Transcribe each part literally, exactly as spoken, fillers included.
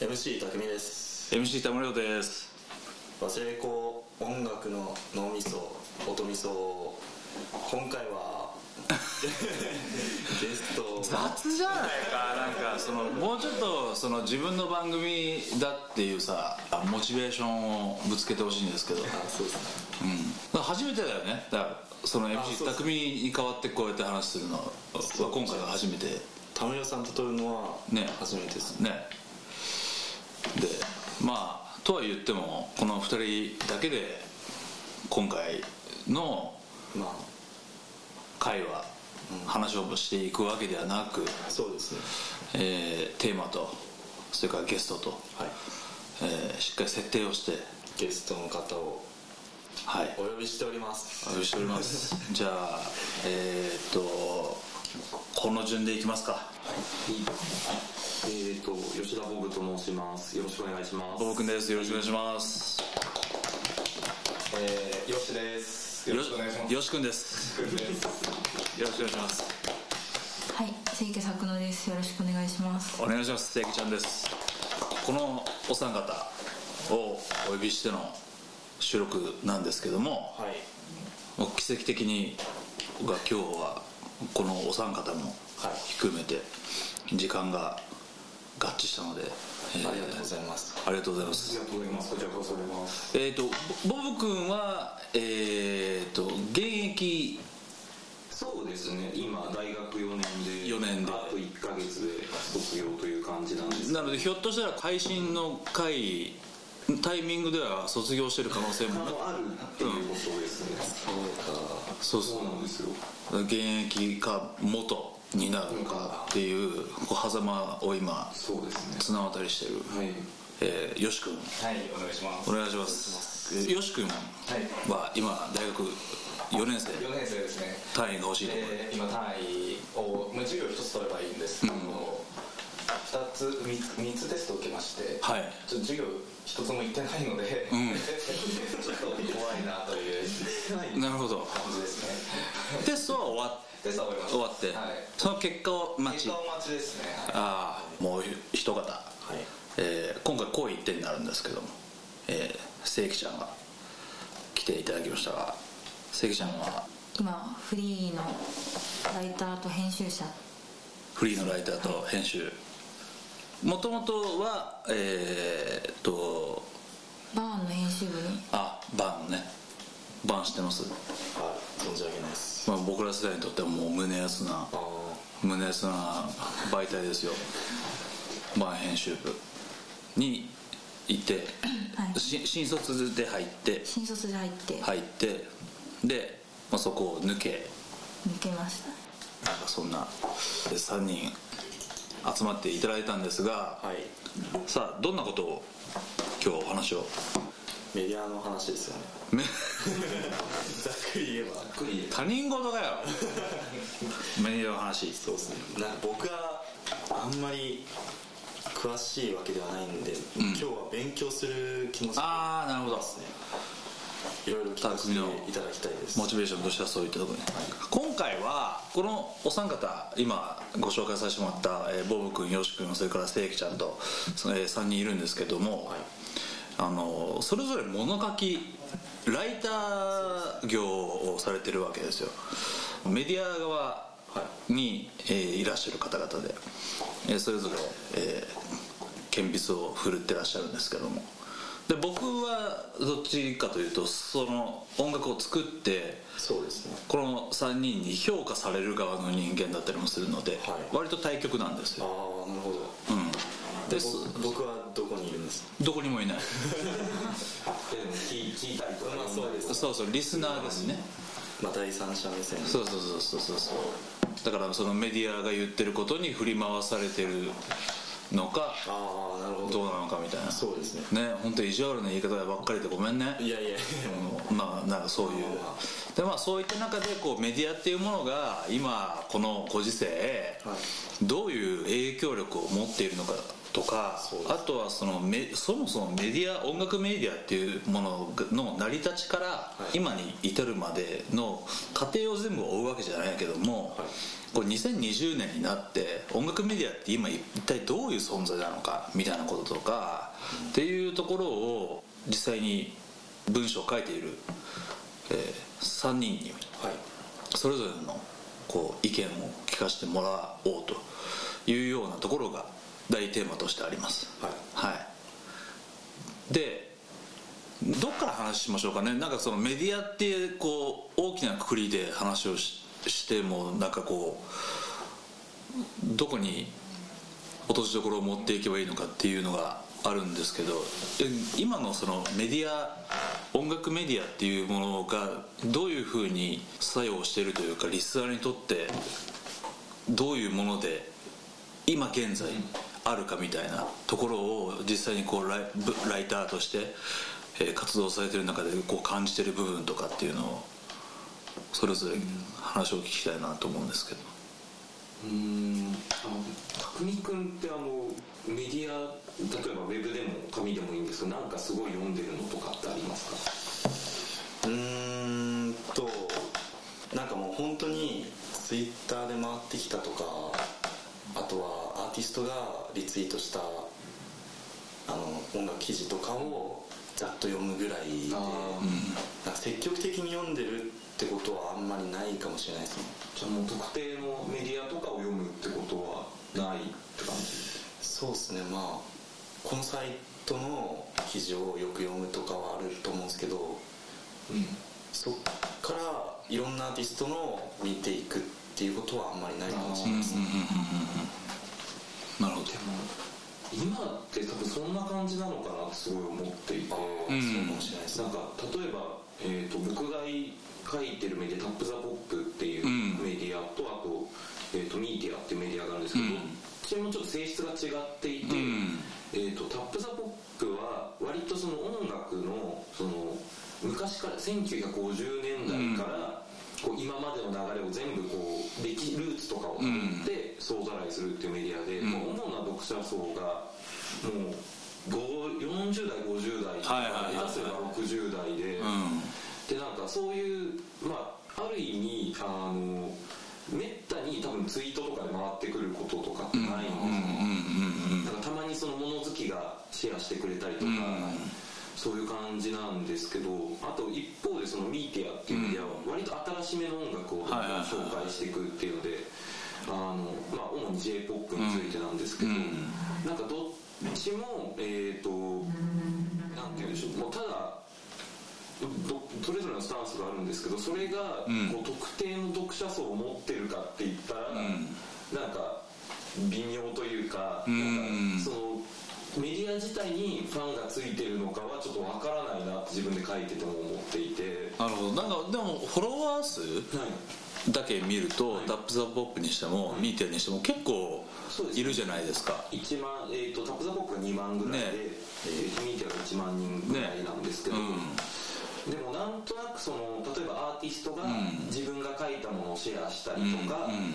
エムシー たくみです。 エムシー たむりょうです。和製工音楽の脳みそ音みそ、今回はゲスト雑じゃないか。なんかそのもうちょっとその自分の番組だっていうさモチベーションをぶつけてほしいんですけど。あ、そうですね、うん、初めてだよね。だからその エムシー たくみに代わってこうやって話するのは今回が初めて。たむりょうさんと撮るのは初めてですね。ねでまあとは言ってもこのふたりだけで今回の会話、うん、話をしていくわけではなく、そうですね、えー、テーマとそれからゲストと、はい、えー、しっかり設定をしてゲストの方を、はい、お呼びしております。お呼びしておりますじゃあえー、っとこの順でいきますか。はい。えーと、吉田ボブと申します。よろしくお願いします。ボブくんです。よろしくお願いします。えー、よしです。よろしくお願いします。よしくんです。よろしくお願いします。はい、せいけさくのです。よろしくお願いします。お願いします。せいけちゃんです。このお三方をお呼びしての収録なんですけども、はい、もう奇跡的に僕は今日はこのお三方も含めて時間が合致したので、えー、ありがとうございます。ありがとうございます。ありがとうございます。こちらこそあります。えっとボブ君はえっと現役。そうですね、今大学よねんでよねんであといっかげつで卒業という感じなんです。なのでひょっとしたら配信の回タイミングでは卒業してる可能性もあるっていうことですね、うん、そうか、そうそうなんですよ。現役か元になるのかっていう狭間を今綱渡りしてる、はい、えー、よし君、はい、お願いします。お願いします。よし君は今大学よねん生。よねん生ですね。単位が欲しいところで今単位を授業ひとつ取ればいいんですけど、うん、ふたつみっつテストを受けまして、はい、ちょっと授業ひとつも行ってないので、うん、ちょっと怖いなというなるほど感じですね。テストは終わって終わって、はい、その結果を待ち。結果を待ちですね。ああ、もう一方、はい、えー、今回こう一点になるんですけども、えー、せいきちゃんが来ていただきましたが、せいきちゃんは今フリーのライターと編集者。フリーのライターと編集。もともとはえー、っとバーンの編集部に。あ、バーンね。バーン知ってます？存じ上げないです、まあ、僕ら世代にとってはもう胸安な胸安な媒体ですよ。バーン編集部にいて、はい、新卒で入って新卒で入って入ってで、まあ、そこを抜け抜けました。なんかそんなでさんにん集まっていただいたんですが、はい、さあどんなことを今日お話を。メディアの話ですよね。ざっくり言えば他人事だよメディアの話。そうですね、なんか僕はあんまり詳しいわけではないんで、うん、今日は勉強する気持ちで、ああなるほどですね、いろいろ聞かせていただきたいです。モチベーションとしてはそういったところに、はい、今回はこのお三方今ご紹介させてもらった、えー、ボブ君、ヨシ君、それからセイキちゃんと、えー、さんにんいるんですけども、はい、あのそれぞれ物書きライター業をされてるわけですよ。メディア側に、はい、えー、いらっしゃる方々で、えー、それぞれ、えー、鉛筆を振るってらっしゃるんですけども、で僕はどっちかというとその音楽を作ってそうですね、このさんにんに評価される側の人間だったりもするので、はい、割と対極なんですよ。ああなるほど、うん、僕はどこにいるんですか。どこにもいない聞いたりとか、まあ、そうです、そうそう、リスナーですね、まあ、第三者目線。そうそうそうそうそう、だからそのメディアが言ってることに振り回されてるのか、ああなるほど、どうなのかみたいな。そうですね、ね、本当に意地悪な言い方ばっかりでごめんね。いやいやまあなんかそういうで、まあそういった中でこうメディアっていうものが今このご時世、はい、どういう影響力を持っているのか、とか、あとはそのめそもそもメディア音楽メディアっていうものの成り立ちから今に至るまでの過程を全部追うわけじゃないけども、はい、こうにせんにじゅうねんになって音楽メディアって今一体どういう存在なのかみたいなこととか、うん、っていうところを実際に文章を書いている、えー、さんにんにそれぞれのこう意見を聞かせてもらおうというようなところが大テーマとしてあります、はいはい、でどっから話しましょうかね。なんかそのメディアってこう大きな括りで話を し, してもなんかこうどこに落としどころを持っていけばいいのかっていうのがあるんですけど、今 の, そのメディア音楽メディアっていうものがどういうふうに作用しているというか、リスナーにとってどういうもので今現在あるかみたいなところを実際にこう ラ, イライターとして活動されてる中でこう感じてる部分とかっていうのをそれぞれ話を聞きたいなと思うんですけど。うーん、匠君ってあのメディア例えばウェブでも紙でもいいんですけど、なんかすごい読んでるのとかってありますか？うーんとなんかもう本当にツイッターで回ってきたとか、あとはアーティストがリツイートしたあの音楽記事とかをざっと読むぐらいで、なんか積極的に読んでるってことはあんまりないかもしれないですね。じゃあもう特定のメディアとかを読むってことはないって感じ？そうですね、まあこのサイトの記事をよく読むとかはあると思うんですけど、うん、そっからいろんなアーティストの見ていくっていうことはあんまりないかもしれないですね。なるほど。でも今って多分そんな感じなのかなってすごい思っていて、うんうん、そうかもしれないです。なんか例えば、えーと、僕が書いてるメディア、タップザポップっていうメディアと、あと、えーと、ミーティアっていうメディアがあるんですけど、うん、それもちょっと性質が違っていて、うん、えーと、タップ・ザ・ポップは割とその音楽 の, その昔からせんきゅうひゃくごじゅうねんだいからこう今までの流れを全部こう歴史ルーツとかをたどって総ざらいするっていうメディアで、うん、もう主な読者層がもうよんじゅうだいごじゅうだい下手すればろくじゅうだいで、でなんかそういう、まあ、ある意味あのめったに多分ツイートとかで回ってくることとかってないんですよね。だからたまにその物好きがシェアしてくれたりとか、そういう感じなんですけど、あと一方でそのミーティアっていうメディアは割と新しめの音楽を紹介していくっていうので、あのまあ主に J-ポップ についてなんですけど、なんかどっちもえーとなんて言うんでしょう、もうただそれぞれのスタンスがあるんですけど、それがこう特定の読者層を持ってるかって言ったら、なんか微妙というか、なんかそのメディア自体にファンがついてるのかはちょっとわからないなって自分で書いてても思っていて。なるほど。なんかでもフォロワー数だけ見ると、はい、タップザポップにしても、はい、ミーティアにしても結構いるじゃないですか。ですね、いちまん、えーと、タップザポップがにまんぐらいで、ねえー、ミーティアがいちまんにんぐらいなんですけど、ねうん、でもなんとなくその例えばアーティストが自分が書いたものをシェアしたりとか、うんうんうん、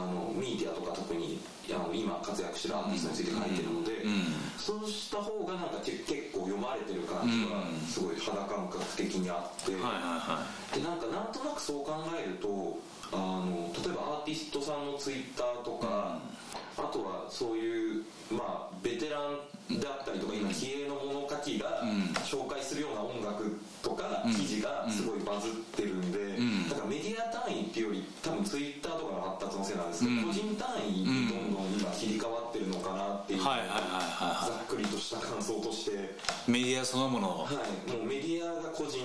あのミーティアとか特にあの今活躍してるアーティストについて書いてるので、うんうん、そうした方がなんか結構読まれてる感じがすごい肌感覚的にあって、うんはいはいはい、でなんかなんとなくそう考えるとあの例えばアーティストさんのツイッターとか、うん、あとはそういう、まあ、ベテランであったりとか今気鋭の物書きが紹介するような音楽とか記事がすごいバズってるんで、うん、だからメディア単位っていうより多分ツイッターとかの発達のせいなんですけど、うん、個人単位にどんどん今切り替わってるのかなっていう、ざっくりとした感想としてメディアそのもの、はい、もうメディアが個人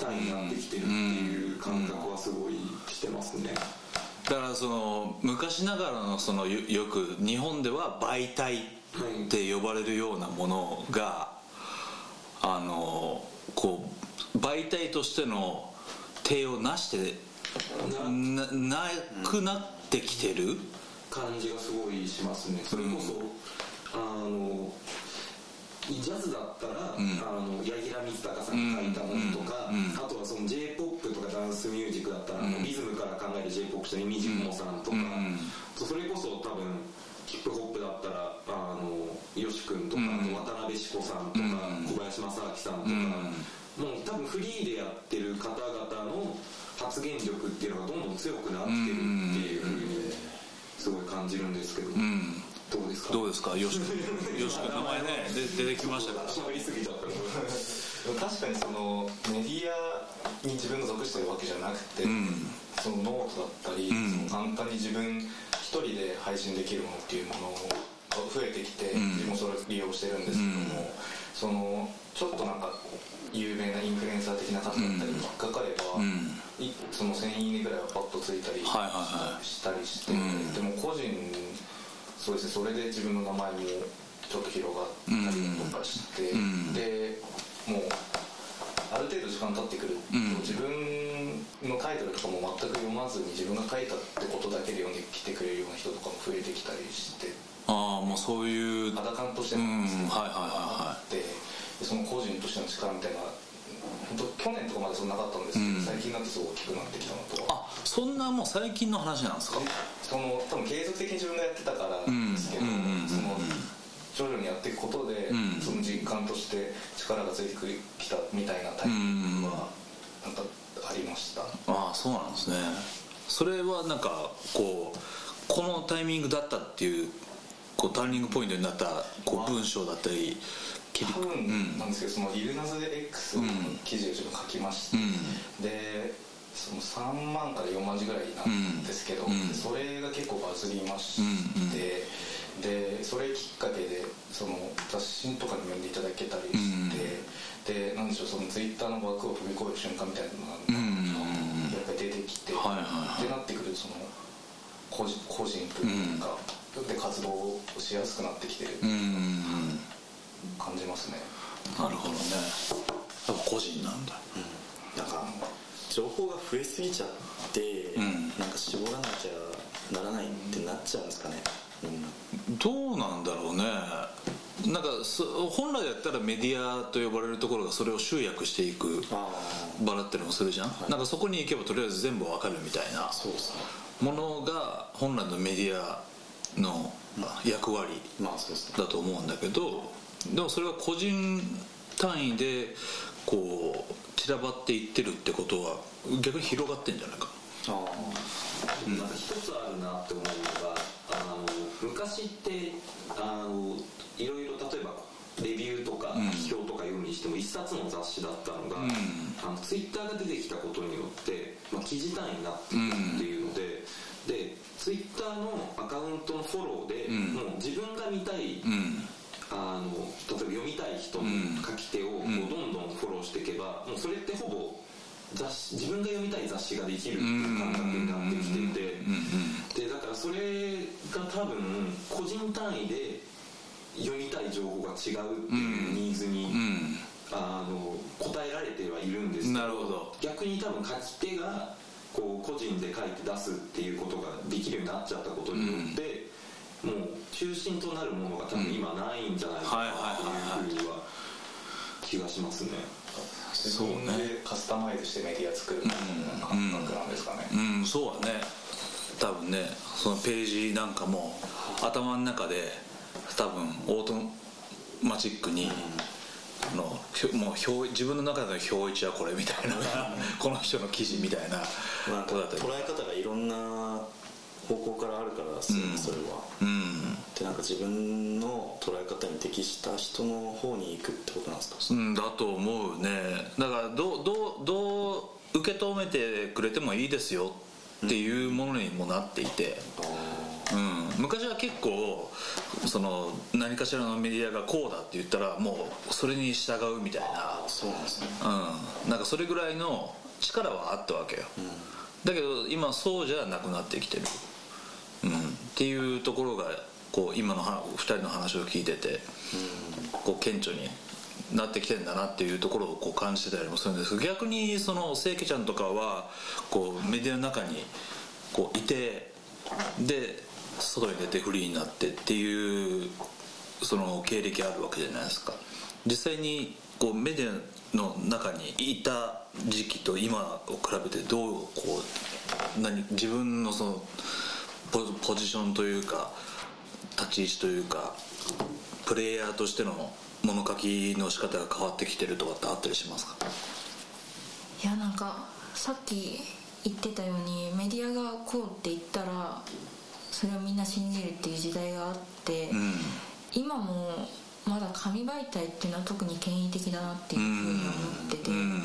単位になってきてるっていう感覚はすごいしてますね。だからその昔ながらのそのよく日本では媒体って呼ばれるようなものが、はい、あのこう媒体としての体をなしてな, なくなってきてる感じがすごいしますね。それこそ、うん、あのジャズだったら、うん、あの柳楽光隆さんが書いたものとか、うんうんうん、あとはその J-ポップ とかダンスミュージックだったら、うん、リズムから考える J-ポップ とかイミジクモさんとか、うんうん、それこそ多分ヒップホップだったらあの YOSHIKUNとか、うん、渡辺志子さんとか、うん、小林正明さんとか、うん、もう多分フリーでやってる方々の発言力っていうのがどんどん強くなってるっていうふうにすごい感じるんですけど、うん、どうですかどうですかYOSHIKUN名前ね出てきましたからしゃべりすぎちゃった確かにそのメディアに自分が属してるわけじゃなくて、うん、そのノートだったり、うん、その簡単に自分一人で配信できるものっていうものを増えてきて、うん、自分もそれを利用してるんですけども、うん、そのちょっとなんか有名なインフルエンサー的な方だったりに引っかかれば、うん、そのせんいいねぐらいはパッとついたりしたりして、うん、でも個人そうですね、それで自分の名前もちょっと広がったりとかして、うん、でもうある程度時間経ってくると、うん、自分のタイトルとかも全く読まずに自分が書いたってことだけで読んできてくれるような人とかも増えてきたりしてああもうそういう肌感としてのあってその個人としての力みたいな本当去年とかまでそんなかったんですけど、うん、最近になってすごい大きくなってきたのとあそんなもう最近の話なんですかその多分継続的に自分がやってたからですけど徐々にやっていくことで、うん、その実感として力がついてきたみたいなタイミングはなんかありました、うん、ああそうなんですねそれはなんかこうこのタイミングだったっていうこうターニングポイントになったこう文章だったり多分なんですけど、うん、そのイルナズで X の記事を自分書きまして、うん、でそのさんまんからよんまんじぐらいなんですけど、うん、それが結構バズりまして、うん、でそれきっかけでその雑誌とかに読んでいただけたりして、うん、でなんでしょうそのツイッターの枠を飛び越える瞬間みたいなのが、うん、やっぱり出てきて、うん、ってなってくるとその個人、個人というか、うん、で活動をしやすくなってきてる感じますね。なるほどね。やっぱ個人なんだ。うん、なんか情報が増えすぎちゃって、うん、なんか絞らなきゃならないってなっちゃうんですかね、うん、どうなんだろうね。なんか本来だったらメディアと呼ばれるところがそれを集約していく場だったりもするじゃん、はい、なんかそこに行けばとりあえず全部わかるみたいなものが本来のメディアの役割だと思うんだけど、でもそれは個人単位でこう散らばっていってるってことは逆に広がってんじゃないかな。ああ、うん、なんか一つあるなって思うのがあの昔ってあのいろいろ例えばレビューとか批評とか読むにしても一冊の雑誌だったのが、うん、あのツイッターが出てきたことによって、まあ、記事単位になってるっていうので、うん、でツイッターのアカウントのフォローで、うん、もう自分が見たい、うんあの例えば読みたい人の書き手をこうどんどんフォローしていけば、うん、もうそれってほぼ雑誌自分が読みたい雑誌ができるっていう感覚になってきていて、でだからそれが多分個人単位で読みたい情報が違うっていうニーズに、うんうん、あの応えられてはいるんですけど、なるほど、逆に多分書き手がこう個人で書いて出すっていうことができるようになっちゃったことによって、うんもう中心となるものが多分今ないんじゃないかなというふうには気がしますね。自分でカスタマイズしてメディア作るみたいな感覚なんですかね。うん、うん、そうはね多分ねそのページなんかも頭の中で多分オートマチックに、うんのもう表自分の中での表一はこれみたいなこの人の記事みたいなことだったり捉え方がいろんな方向からあるからですよね、うん、それは、うん、でなんか自分の捉え方に適した人の方に行くってことなんですか、うん、だと思うね。だからどう、どう、どう受け止めてくれてもいいですよっていうものにもなっていて、うんうん、昔は結構その何かしらのメディアがこうだって言ったらもうそれに従うみたいな、そうなんですね、うん、なんかそれぐらいの力はあったわけよ、うん、だけど今そうじゃなくなってきてる、うん、っていうところがこう今のふたりの話を聞いてて、うん、こう顕著になってきてんだなっていうところをこう感じてたりもするんですけど、逆にその清家ちゃんとかはこうメディアの中にこういてで外に出てフリーになってっていうその経歴あるわけじゃないですか。実際にこうメディアの中にいた時期と今を比べてどうこう何自分のそのポジションというか立ち位置というかププレイヤーとしての物書きの仕方が変わってきてるとかってあったりしますか？いや、なんかさっき言ってたようにメディアがこうって言ったらそれをみんな信じるっていう時代があって、うん、今もまだ紙媒体っていうのは特に権威的だなっていうふうに思ってて、うんうん、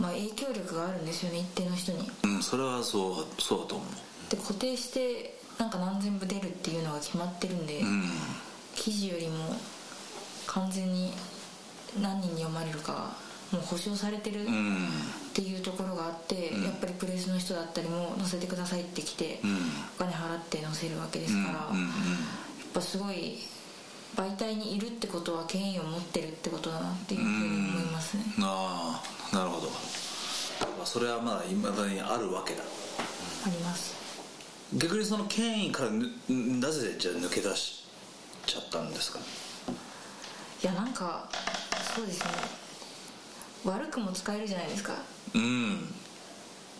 まあ、影響力があるんですよね、一定の人に、うん、それはそう、そうだと思う。で、固定してなんか何千部出るっていうのが決まってるんで、うん、記事よりも完全に何人に読まれるかもう保証されてるっていうところがあって、うん、やっぱりプレスの人だったりも載せてくださいって来て、うん、お金払って載せるわけですから、うんうんうん、やっぱすごい媒体にいるってことは権威を持ってるってことだなっていうふうに思いますね。ああ、なるほど。それはまだいまだにあるわけだ。あります。逆にその権威からなぜじゃあ抜け出しちゃったんですか？いや、なんかそうですね、悪くも使えるじゃないですか。うん。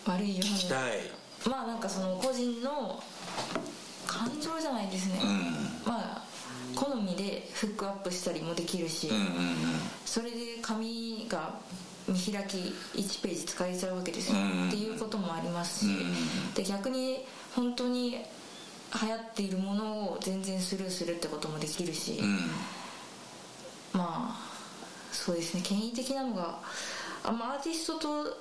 悪いように。聞きたい。まあなんかその個人の感情じゃないですね。うん、まあ好みでフックアップしたりもできるし、うんうんうん、それで紙が見開きいちページ使えちゃうわけですよ、うんうん、っていうこともありますし、うんうん、で逆に本当に流行っているものを全然スルーするってこともできるし、うん、まあそうですね、権威的なのがあんまアーティストと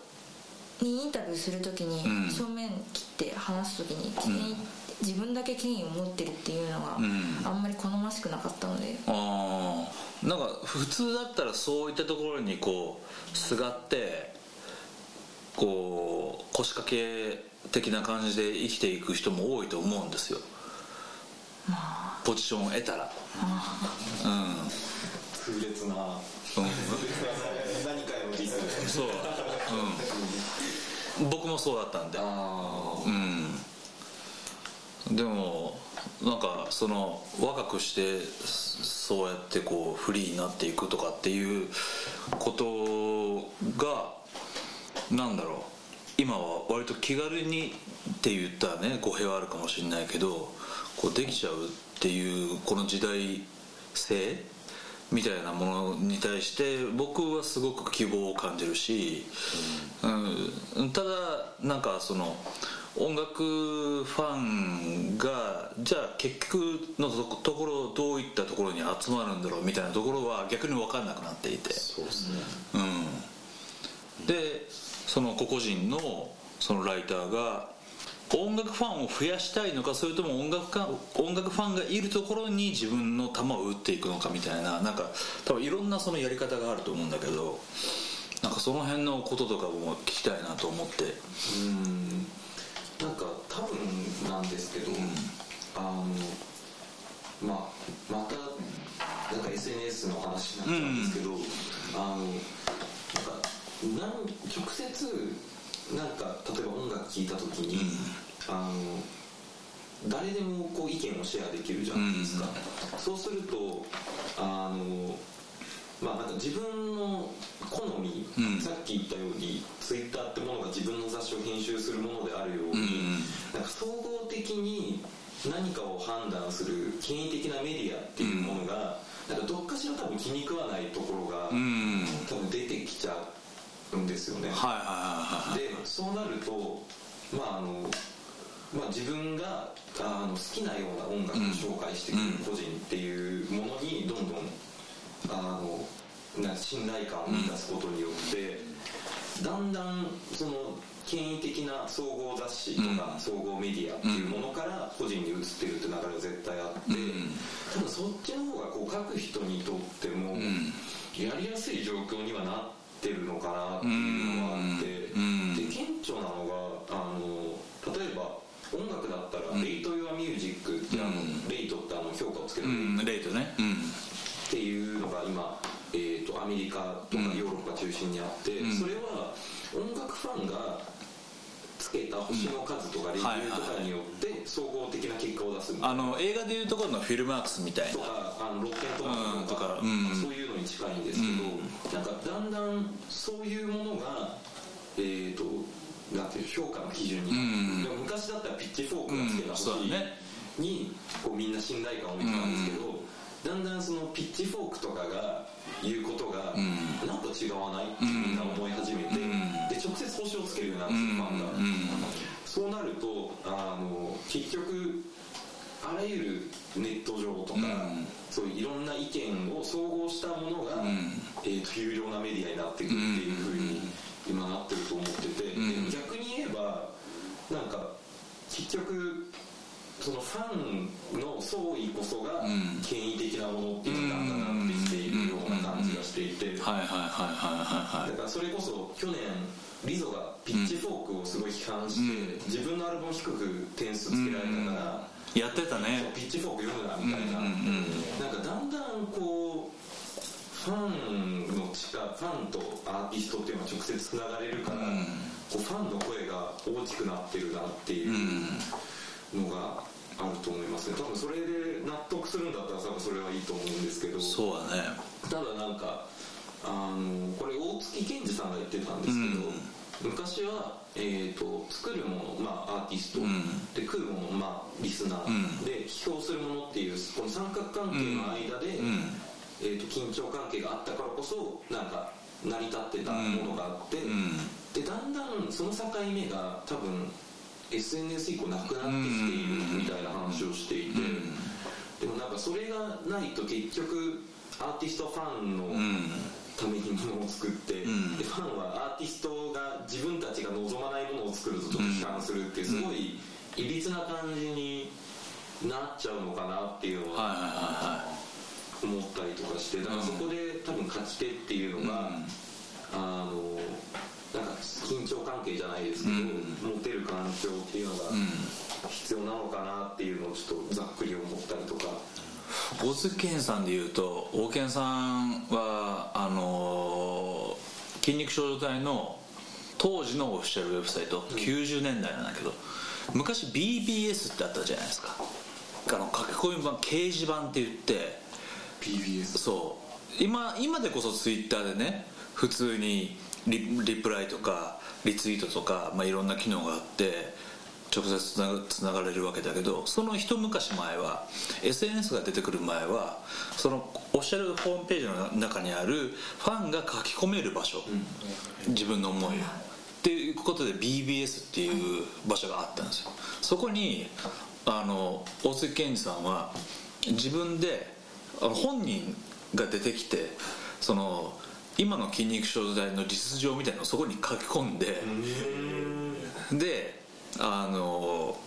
にインタビューするときに、うん、正面切って話すときに権威、うん、自分だけ権威を持ってるっていうのが、うん、あんまり好ましくなかったので、ああ、なんか普通だったらそういったところにこうすがってこう腰掛け的な感じで生きていく人も多いと思うんですよ、まあ、ポジションを得たら、あ、うん、痛烈な何かをディス、そう、うん、僕もそうだったんで、あ、うん、でもなんかその若くしてそうやってこうフリーになっていくとかっていうことがなんだろう、今は割と気軽にって言ったらね語弊はあるかもしれないけどこうできちゃうっていうこの時代性みたいなものに対して僕はすごく希望を感じるし、うんうん、ただなんかその音楽ファンがじゃあ結局のところどういったところに集まるんだろうみたいなところは逆に分かんなくなっていて、そうですね、うん、でその個々人のそのライターが音楽ファンを増やしたいのか、それとも音楽か、音楽ファンがいるところに自分の球を打っていくのかみたいな、なんか多分いろんなそのやり方があると思うんだけど、なんかその辺のこととかも聞きたいなと思って、うーん、なんか多分なんですけど、うん、あのまあまたなんか エスエヌエス の話になっちゃうんですけど、うん、あのなんかなん直接なんか例えば音楽聴いた時に、うん、あの誰でもこう意見をシェアできるじゃないですか、うん、そうするとあの、まあ、なんか自分の好み、うん、さっき言ったようにツイッターってものが自分の雑誌を編集するものであるように、うん、なんか総合的に何かを判断する権威的なメディアっていうものが、うん、なんかどっかしら多分気に食わないところが、うん、多分出てきちゃうですよね。はいはいはいはい。で、そうなると、まああのまあ、自分があの好きなような音楽を紹介してくる個人っていうものにどんどんあのな信頼感を生み出すことによって、うん、だんだんその権威的な総合雑誌とか総合メディアっていうものから個人に移ってるって流れは絶対あって、うん、多分そっちの方がこう書く人にとってもやりやすい状況にはなっててるのかなっていうのがあって、うん、で顕著なのがあの例えば音楽だったら、うん、レイト・ユア・ミュージックってあの、うん、レイトってあの評価をつける、うん、レイトね、うん、っていうのが今、えーと、アメリカとかヨーロッパ中心にあって、うん、それは音楽ファンがつけた星の数とかレビューとかによって総合的な結果を出すみたいな、あの映画でいうところのフィルマークスみたいなとかあのロッケントマンとか、うん、そういうのに近いんですけど、うん、なんかだんだんそういうものが、えーと、なんていう評価の基準になって、うん、昔だったらピッチフォークがつけた星に、うん、そうだね、にこうみんな信頼感を見てたんですけど、うん、だんだんそのピッチフォークとかが言うことがなんか違わないってみんな思い始めて、で直接星をつけるようになってファンが、そうなるとあの結局あらゆるネット上とか、うん、そういういろんな意見を総合したものが、うんえー、と有料なメディアになっていくっていう風に今なってると思ってて、うん、逆に言えばなんか結局そのファンの総意こそが権威的なものっていうのがなってきているような感じがしていて、だからそれこそ去年リゾがピッチフォークをすごい批判して、うん、自分のアルバム低く点数つけられたから、うんやってたね。ピッチフォーク読むなみたいな、うんうんうん、なんかだんだんこうファンの力、ファンとアーティストっていうのは直接つながれるから、うん、こうファンの声が大きくなってるなっていうのがあると思いますね。多分それで納得するんだったら多分それはいいと思うんですけど。そうだね。ただなんかあのこれ大月健二さんが言ってたんですけど。うん昔は、えー、と作るもの、まあ、アーティスト、うん、で食うもの、まあ、リスナー、うん、で批評するものっていうこの三角関係の間で、うんえー、と緊張関係があったからこそなんか成り立ってたものがあって、うん、でだんだんその境目が多分 エスエヌエス 以降なくなってきているみたいな話をしていて、でもなんかそれがないと結局アーティストファンの、うんためにものを作って、うん、でファンはアーティストが自分たちが望まないものを作ると批判するってすごいいびつな感じになっちゃうのかなっていうのは思ったりとかして、だからそこで多分勝ち手っていうのが、うん、あのなんか緊張関係じゃないですけど、うん、モテる環境っていうのが必要なのかなっていうのをちょっとざっくり思ったりとか。大月健さんでいうと大健さんはあのー、筋肉少女隊の当時のオフィシャルウェブサイト、うん、きゅうじゅうねんだいなんだけど昔 ビービーエス ってあったじゃないですか。あの書き込み版掲示板って言って ビービーエス そう 今, 今でこそツイッターでね普通に リ, リプライとかリツイートとか、まあ、いろんな機能があって直接つ な, つながれるわけだけど、その一昔前は エスエヌエス が出てくる前はそのオフィシャルホームページの中にあるファンが書き込める場所、うん、自分の思いを、うん、っていうことで ビービーエス っていう場所があったんですよ。そこにあの大月健二さんは自分で本人が出てきてその今の筋肉少女隊の実情みたいなのをそこに書き込んで、うん、であの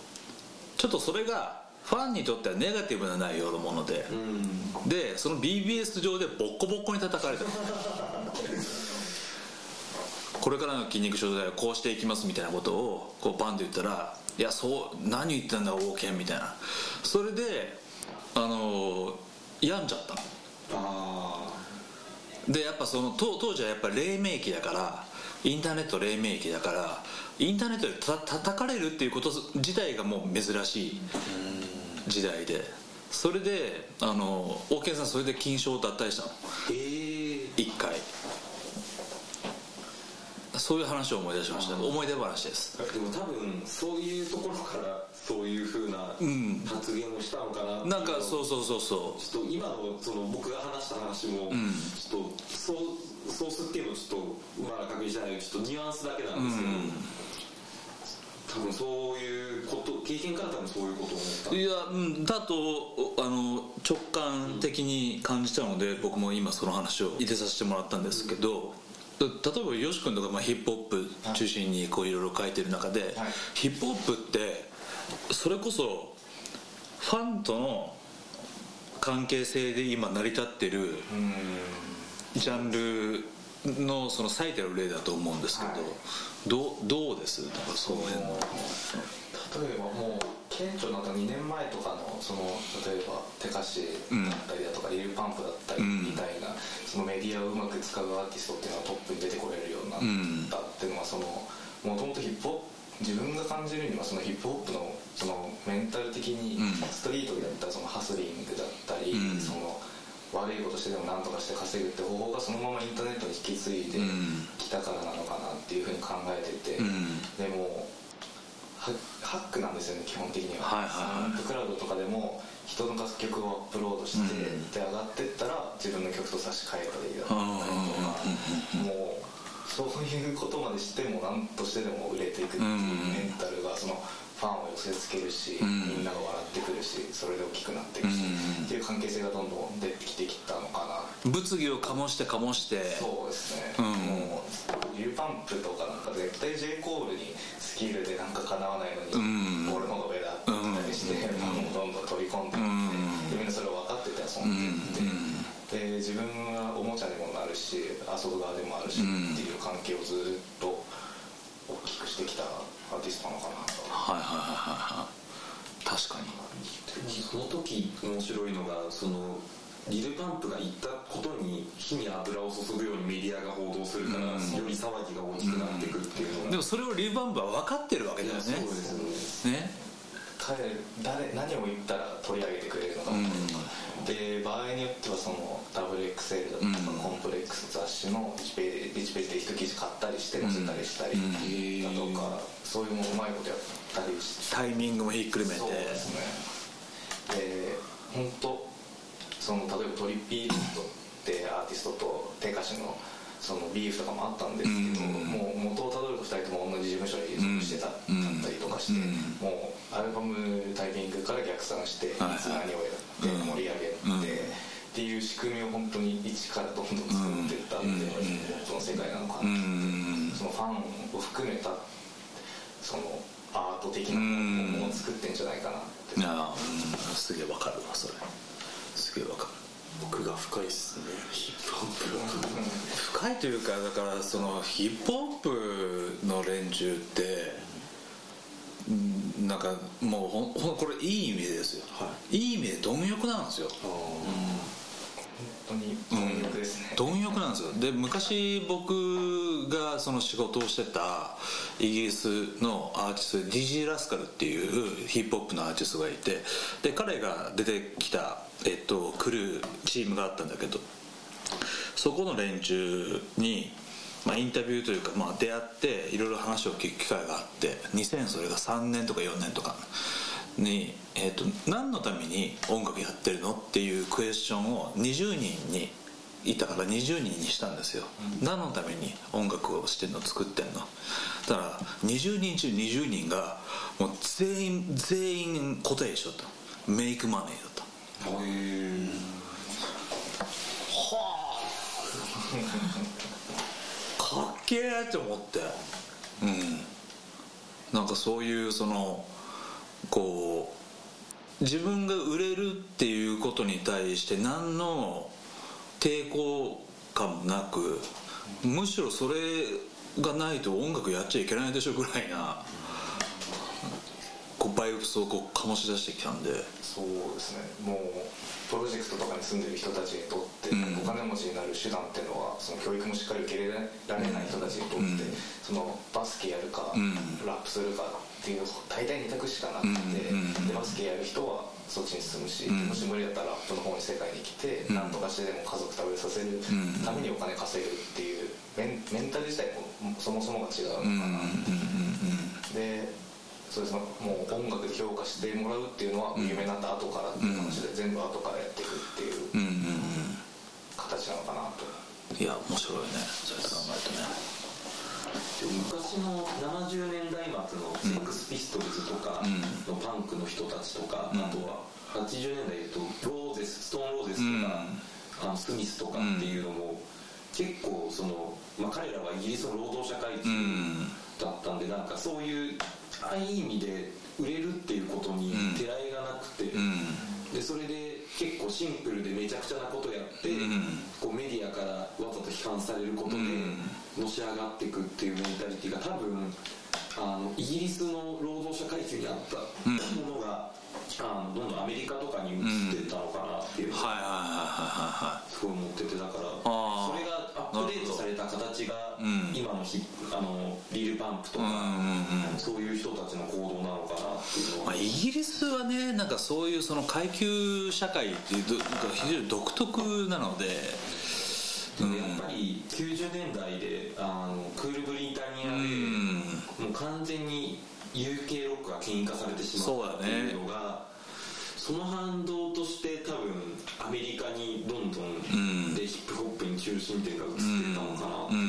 ちょっとそれがファンにとってはネガティブな内容のもので、うん、でその ビービーエス 上でボッコボッコに叩かれたこれからの筋肉少女隊はこうしていきますみたいなことをこうバンと言ったらいやそう何言ってんだ王権みたいな、それであの病んじゃったの。あでやっぱその当時はやっぱ黎明期だからインターネット黎明期だからインターネットでた叩かれるっていうこと自体がもう珍しい時代で、それであの大健さんそれで金賞を脱退したの、えー、いっかいそういう話を思い出しました。思い出話です。でも多分そういうところからそういうふうな発言をしたのかな、うん、なんかそうそうそうそうちょっと今 の, その僕が話した話もちょっとそう、うん、ソースっていうのをちょっとまだ確認してないけどちょっとニュアンスだけなんですけど、うん、多分そういうこと経験から多分そういうことを思ったいや、うん、だとあの直感的に感じたので、うん、僕も今その話を入れさせてもらったんですけど、うん例えば YOSHIKUN とかまあヒップホップ中心にいろいろ書いてる中で、はい、ヒップホップってそれこそファンとの関係性で今成り立ってるジャンルのその最たる例だと思うんですけど、はい、ど, どうですとかそういうの例えばもう顕著なんかにねんまえとか の, その例えばテカシだったりだとかリルパンプだったりみたいな、うん、そのメディアをうまく使うアーティストっていうのはトップに出てこれるようになったっていうのはもともとヒップホップ自分が感じるにはそのヒップホップ の, そのメンタル的にストリートであったりそのハスリングだったり、うん、その悪いことしてでも何とかして稼ぐって方法がそのままインターネットに引き継いできたからなのかなっていうふうに考えてて、うん、でもはハックなんですよね、基本的には。はいはいはい、サウンドクラウドとかでも人の楽曲をアップロードして、うん、で上がってったら自分の曲と差し替えたりだったりとか、もうそういうことまでしても何としてでも売れていくっていうメンタルがそのファンを寄せつけるし、うん、みんなが笑ってくるし、それで大きくなっていくし、うん、っていう関係性がどんどん出てきてきたのかな。物議を醸して醸して、そうですね、うん、もうリューパンプとかなんか絶対 J コールにスキルでなんかかなわないのに、うん、俺の方が上だったりして、うん、どんどん飛び込んでいって、みんなそれを分かってて遊んでいって、うん、で自分はおもちゃにもなるし遊ぶ側でもあるし、うん、っていう関係をずっと大きくしてきたアーティストなのかなと。はいはいはいはい、確かに。その時面白いのが、そのリルパンプが言ったことに火に油を注ぐようにメディアが報道するから、うん、より騒ぎが大きくなってくっていうのが、うん、でもそれをリルパンプは分かってるわけだよね。そうですね。彼誰何を言ったら取り上げてくれるのか、うん、で場合によってはその ダブリューエックスエル だとか、うん、コンプレックス雑誌のいちページ、いちページで一記事買ったりして載せたりしたりだとか、うん、そういうもうまいことやったりして、タイミングもひっくるめて。そうですね。で本当その例えばトリピートってアーティストと定価師のそのビーフとかもあったんですけど、うん、もう元をたどるとふたりとも同じ事務所に属してた、うん、だったりとかして、うん、もうアルバムタイミングから逆算して、はいはい、いつ何をやって盛り上げて、うん、っていう仕組みを本当に一からどんどん作っていったっていうのが、うん、その世界なのかなって、うん、そのファンを含めたそのアート的なものを作ってんじゃないかなって、うん、あー、すげえわかるわそれ。すげえわかる。僕が深いっすね、ヒップホップ深いというか、だからそのヒップホップの連中ってなんかもうほんほんこれいい意味ですよ、はい、いい意味で貪欲なんですよ、うん、本当に貪欲ですね、貪欲なんですよ。で昔僕がその仕事をしてたイギリスのアーティスト ディージェー ラスカルっていうヒップホップのアーティストがいて、で彼が出てきたえっと、クルーチームがあったんだけど、そこの連中に、まあ、インタビューというか、まあ、出会っていろいろ話を聞く機会があって、にせんそれがさんねんとかよねんとかに、えっと、何のために音楽やってるのっていうクエスチョンをにじゅうにんにいたからにじゅうにんにしたんですよ、うん、何のために音楽をしてんの作ってんのだからにじゅうにん中にじゅうにんがもう全員全員答えしようと、メイクマネーだと。はあ、かっけえと思って、うん、なんかそういうそのこう自分が売れるっていうことに対して何の抵抗感もなく、むしろそれがないと音楽やっちゃいけないでしょぐらいな。こうバイブスをこう醸し出してきたんで。そうですね、もうプロジェクトとかに住んでる人たちにとって、うん、お金持ちになる手段っていうのはその教育もしっかり受け入れられない人たちにとって、うん、そのバスケやるか、うん、ラップするかっていう大体に択しかなくて、うん、でバスケやる人はそっちに進むし、うん、もし無理だったらラップの方に世界に来て、うん、何とかしてでも家族食べさせるためにお金稼ぐっていうメン、メンタル自体もそもそもが違うのかなって、うん、でそうですね、もう音楽で評価してもらうっていうのは夢なんだ後からっていう話で、全部後からやっていくっていう形なのかなと。いや面白いね、それ考えてね。昔のななじゅうねんだい末のセックスピストルズとかのパンクの人たちとか、うん、あとははちじゅうねんだいで言うとローゼス、ストーンローゼスとか、うん、あのスミスとかっていうのも結構その、まあ、彼らはイギリスの労働者階級だったんで、うん、なんかそういうああいう意味で売れるっていうことにてらいがなくて、うん、でそれで結構シンプルでめちゃくちゃなことやって、うん、こうメディアからわざと批判されることでのし上がっていくっていうメンタリティが多分あのイギリスの労働者階級にあったものが、うん、あのどんどんアメリカとかに移っていったのかなっていうのがすごい思ってて、だからそれがアップデートされた形が今のヒあのリルパンプとか、うんうん、そういう人たちの行動なのかなっていうのは、まあ、イギリスはねなんかそういうその階級社会っていうのが非常に独特なので、うん、やっぱりきゅうじゅうねんだいであのクール・ブリタニアで、うん、もう完全に有形ロックが権威化されてしまったっていうのが、その反動として多分アメリカにどんどんでヒップホップに中心点が移っていったのかなって思い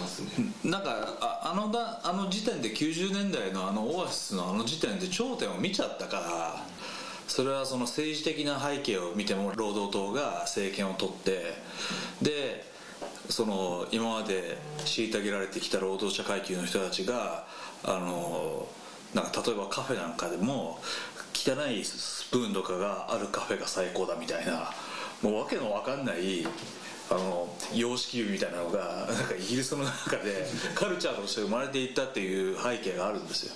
ますね。なんか あ, あ, のだあの時点できゅうじゅうねんだいのあのオアシスのあの時点で頂点を見ちゃったから、それはその政治的な背景を見ても労働党が政権を取ってで、その今まで虐げられてきた労働者階級の人たちがあのなんか例えばカフェなんかでも汚いスプーンとかがあるカフェが最高だみたいな、もう訳の分かんないあの様式美みたいなのがなんかイギリスの中でカルチャーとして生まれていったっていう背景があるんですよ。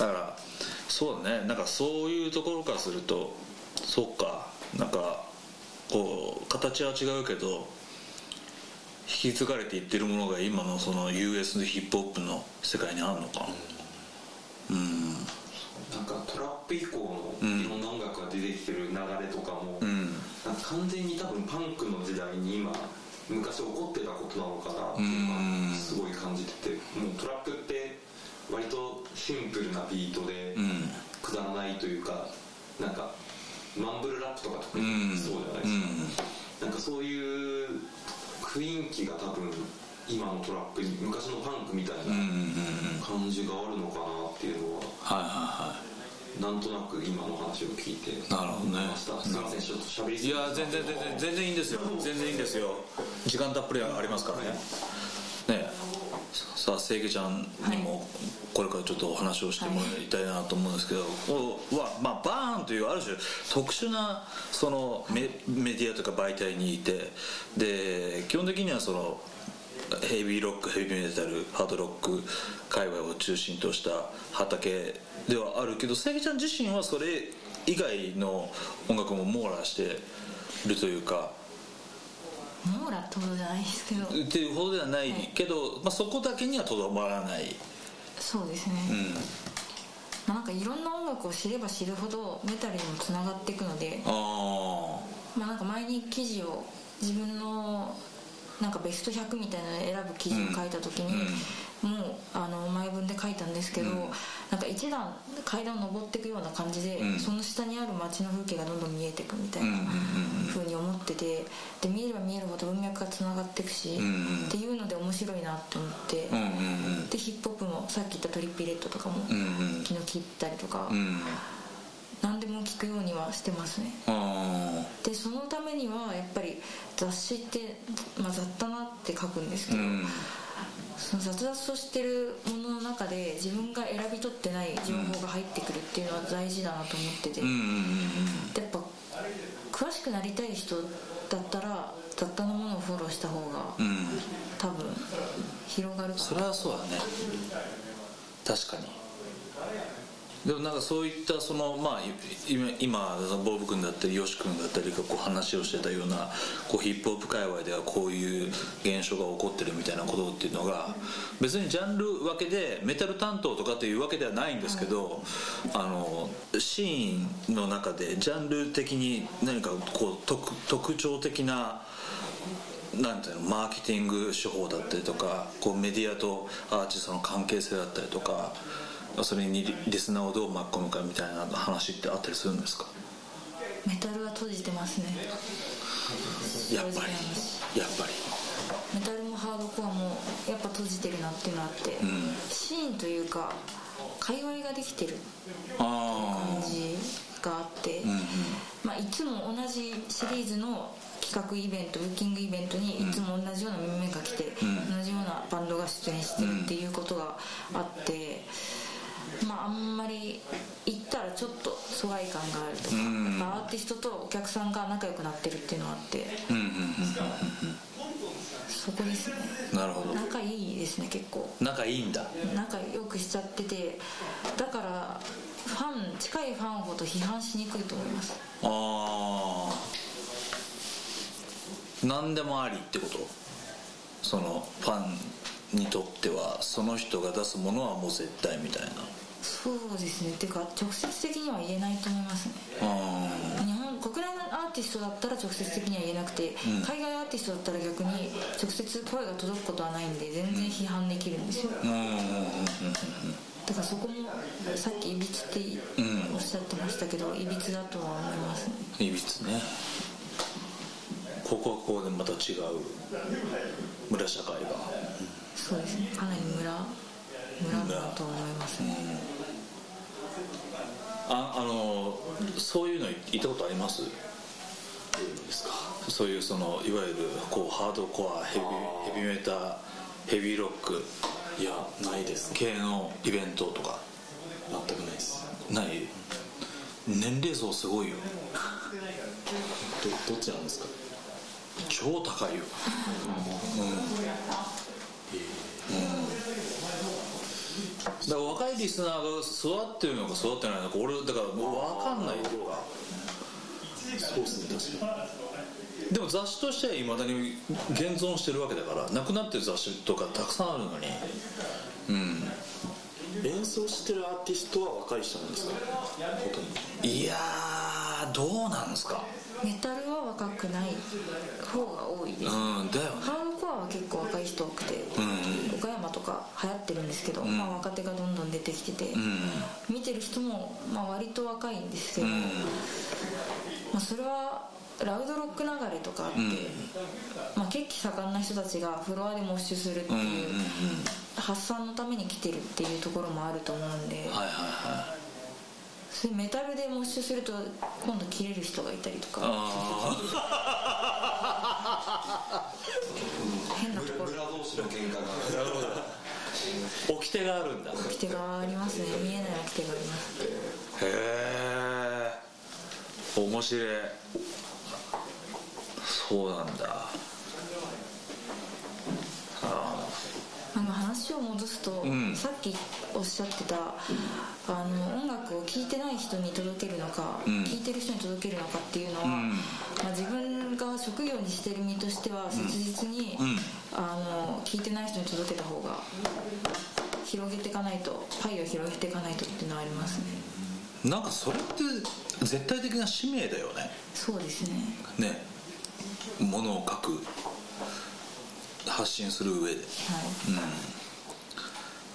だからそうだね、なんかそういうところからするとそうか、なんかこう形は違うけど引き継がれていってるものが今のその ユーエス のヒップホップの世界にあるのかな。うん、なんかトラップ以降のいろんな音楽が出てきてる流れとかも、うん、なんか完全に多分パンクの時代に今昔起こってたことなのかなっていうのがすごい感じてて、うん、もうトラップって割とシンプルなビートでくだらないというか、うん、なんかマンブルラップとか特にそうじゃないですか、うん、なんかそういう雰囲気が多分今のトラップに昔のパンクみたいな感じがあるのかなっていうのは、はいはいはい、なんとなく今の話を聞いて思いました。なるほどね。すみません、ちょっと喋りすぎて。いや全然全然全然いいんですよ、全然いいんですよ。時間たっぷりありますからね。ねえ、さあ清家ちゃんにもこれからちょっとお話をしてもらいたいなと思うんですけど、はいはまあ、バーンというある種特殊なその メ, メディアとか媒体にいて、で基本的にはそのヘビーロック、ヘビーメタル、ハードロック界隈を中心とした畑ではあるけど、清家ちゃん自身はそれ以外の音楽も網羅してるというか、網羅とほどじゃないですけどっていうほどではないけど、はいまあ、そこだけにはとどまらない。そうですね、うんまあ、なんかいろんな音楽を知れば知るほどメタルにもつながっていくので、あ、まあ、なんか前に記事を自分のなんかベストひゃくみたいなのを選ぶ記事を書いた時に、うん、もうあの前文で書いたんですけど、うん、なんか一段階段を上っていくような感じで、うん、その下にある街の風景がどんどん見えていくみたいな風に思ってて、で見えれば見えるほど文脈がつながっていくし、うん、っていうので面白いなと思って、うん、でヒップホップもさっき言ったトリピレットとかも昨日聴いたりとか、うん、何でも聴くようにはしてますね。あでそのためにはやっぱり雑誌って、まあ、雑多なって書くんですけど、うん、その雑々としてるものの中で自分が選び取ってない情報が入ってくるっていうのは大事だなと思ってて、うんうんうん、でやっぱ詳しくなりたい人だったら雑多なものをフォローした方が、うん、多分広がるかな。それはそうだね、確かに。でもなんかそういったその、まあ、今ボブ君だったりヨシ君だったりがこう話をしてたようなこうヒップホップ界隈ではこういう現象が起こってるみたいなことっていうのが別にジャンル分けでメタル担当とかっていうわけではないんですけど、あのシーンの中でジャンル的に何かこう 特, 特徴的ななんていうのマーケティング手法だったりとか、こうメディアとアーティストの関係性だったりとか、それにリスナーをどう巻き込むかみたいな話ってあったりするんですか？メタルは閉じてますね、やっぱり。やっぱりメタルもハードコアもやっぱ閉じてるなっていうのがあって、うん、シーンというか界隈ができてる感じがあって、うんうんまあ、いつも同じシリーズの企画イベント、ブッキングイベントにいつも同じような面々が来て、うん、同じようなバンドが出演してるっていうことがあって、まあ、あんまり行ったらちょっと疎外感があるとか、うん、アーティストとお客さんが仲良くなってるっていうのがあって、うんうんうんうん、そこですね。なるほど。仲いいですね、結構。仲いいんだ。仲良くしちゃってて、だからファン、近いファンほど批判しにくいと思います。ああ、何でもありってこと？そのファンにとってはその人が出すものはもう絶対みたいな。そうですね、っていうか直接的には言えないと思いますね。あ、日本国内のアーーティストだったら直接的には言えなくて、うん、海外アーティストだったら逆に直接声が届くことはないんで全然批判できるんですよ、うんうんうんうん、だからそこもさっきいびつっておっしゃってましたけど、いびつだとは思いますね。いびつね、ここはここでまた違う村社会が、そうですね、かなり村村だと思いますね、うん、ああのそういうの行ったことあります？どういうのですか？そういうそのいわゆるこうハードコアヘビー、ヘビメタヘビーロック、いやないです、ね、系のイベントとか全くないです。ない？年齢層すごいよ。ど, どっちなんですか？超高いよ、うんうんうん、だから若いリスナーが育ってるのか育ってないのか俺だから分かんないとこが。そうですね、確かに。でも雑誌としてはいまだに現存してるわけだから、なくなってる雑誌とかたくさんあるのに、うん、演奏してるアーティストは若い人なんですか？いやーどうなんですか？メタルは若くない方が多いです、うん、だよね。ハードコアは結構若い人多くて、うん、岡山とか流行ってるんですけど、うん、まあ、若手がどんどん出てきてて、うん、見てる人もまあ割と若いんですけど、うん、まあ、それはラウドロック流れとかあって、うん、まあ、血気盛んな人たちがフロアでモッシュするっていう、うんうんうん、発散のために来てるっていうところもあると思うんで、はいはいはい、それメタルでモッシュすると今度キレる人がいたりとか、あ変なところ、村同士の喧嘩が掟があるんだ。掟がありますね、見えない掟があります。へえ、面白い。そうなんだ。ああの話を戻すと、うん、さっきおっしゃってたあの音楽を聴いてない人に届けるのか、うん、聴いてる人に届けるのかっていうのは、うん、まあ、自分が職業にしてる身としては切実に、うんうん、あの聴いてない人に届けた方が広げていかないと、パイを広げていかないとっていうのはありますね。なんかそれって絶対的な使命だよね。そうですね。ね、ものを書く、発信する上で、はい、うん、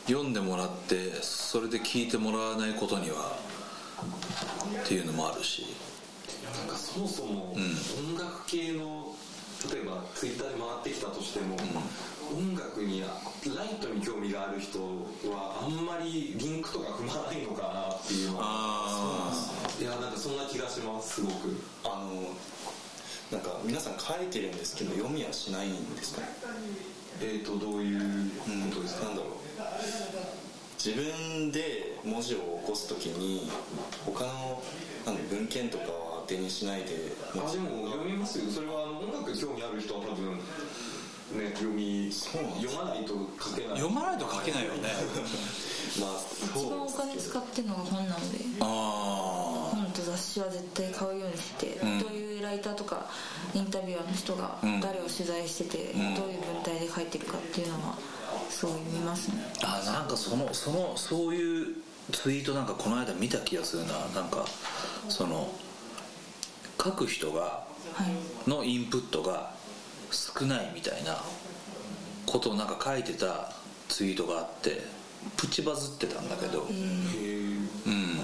読んでもらってそれで聞いてもらわないことにはっていうのもあるし、なんかそもそも音楽系の、うん、例えばツイッターで回ってきたとしても、うん、音楽にライトに興味がある人はあんまりリンクとか踏まないのかなっていうのは、あ、そうなんですね。いや、なんかそんな気がします。すごくあのなんか皆さん書いてるんですけど読みはしないんですかね？えーとどういうことですか？うん、なんだろう、自分で文字を起こすときに他のなんか文献とかは当てにしないで。あ、でも読みますよ。それはあの音楽に興味ある人は多分ね、読み、そうなんです。読まないと書けない。読まないと書けないよね。まあそう。一番お金使ってるのが本なんで。ああ。本と雑誌は絶対買うようにして。うん、というライターとかインタビュアーの人が誰を取材してて、うん、どういう文体で書いてるかっていうのはそう見ますね。あ、なんかそのそのそういうツイートなんかこの間見た気がするな。なんかその書く人がのインプットが少ないみたいなことをなんか書いてたツイートがあってプチバズってたんだけど、へー、うん、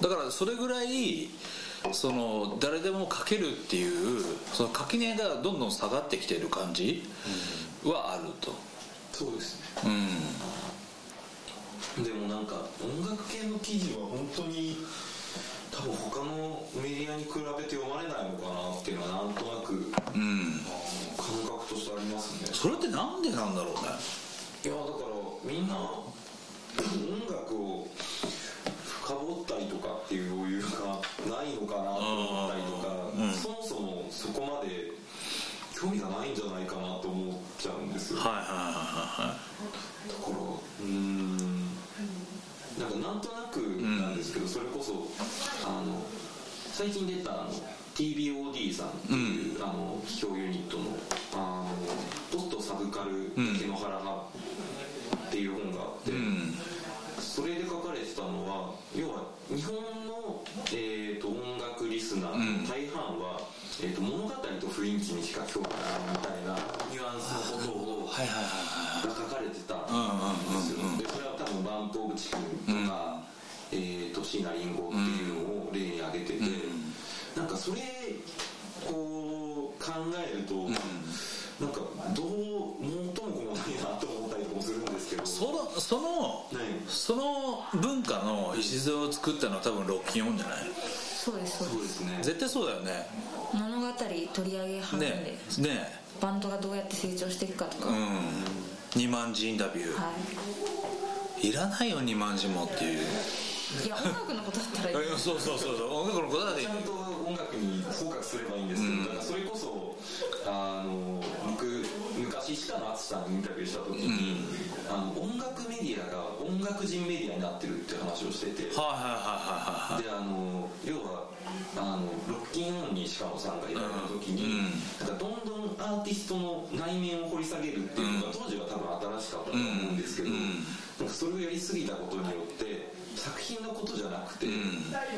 だからそれぐらいその誰でも書けるっていうその垣根がどんどん下がってきてる感じはあると、うん、そうですね、うん、でもなんか音楽系の記事は本当に多分他のメディアに比べて読まれないのかなっていうのはなんとなく、うん、感覚としてありますね。それってなんでなんだろうね。いやだからみんな音楽を深掘ったりとかっていう余裕がないのかなと思ったりとか、うん、そもそもそこまで興味がないんじゃないかなと思っちゃうんですよ。はいはいはいはい。だからうーん、なんかなんとなくなんですけど、うん、それこそあの最近出たあの ティービーオーディー さんっていう、うん、あの批評ユニットのあのドットサブカルケノハラ派っていう本があって。うん、それで書かれてたのは要は日本の、えー、と音楽リスえー、と物語と雰囲気にしか興味ないみたいなニュアンスのことをが書かれてたんですよ。でそれは多分バンプオブチキンとか、うんえー、と椎名林檎っていうのを例に挙げてて、うん、なんかそれこう考えると、うん、なんかどうもともこもないなと思ったりとかもするんですけど、そのその、うん、その文化の礎を作ったのは多分ロッキンオンじゃない？そうですそうですね。絶対そうだよね。物語取り上げはんで、ねね、バンドがどうやって成長していくかとか、うん、にまん字インタビュー、はい、いらないよにまん字もっていう。いや音楽のことだったらいい。そうそうそうそう音楽のことだったらいい。ちゃんと音楽にフォーカスすればいいんですけど、うん、だからそれこそあの僕昔石川敦さんにインタビューした時に、うん、あの音楽メディアが音楽人メディアになってるって話をしてて、はいはいはいはいはい。であの要はあのロッキンオンに石川さんがいられた時に、うん、なんかどんどんアーティストの内面を掘り下げるっていうのが当時は多分新しかったと思うんですけど、うんうん、なんかそれをやりすぎたことによって作品のことじゃなくて、うん、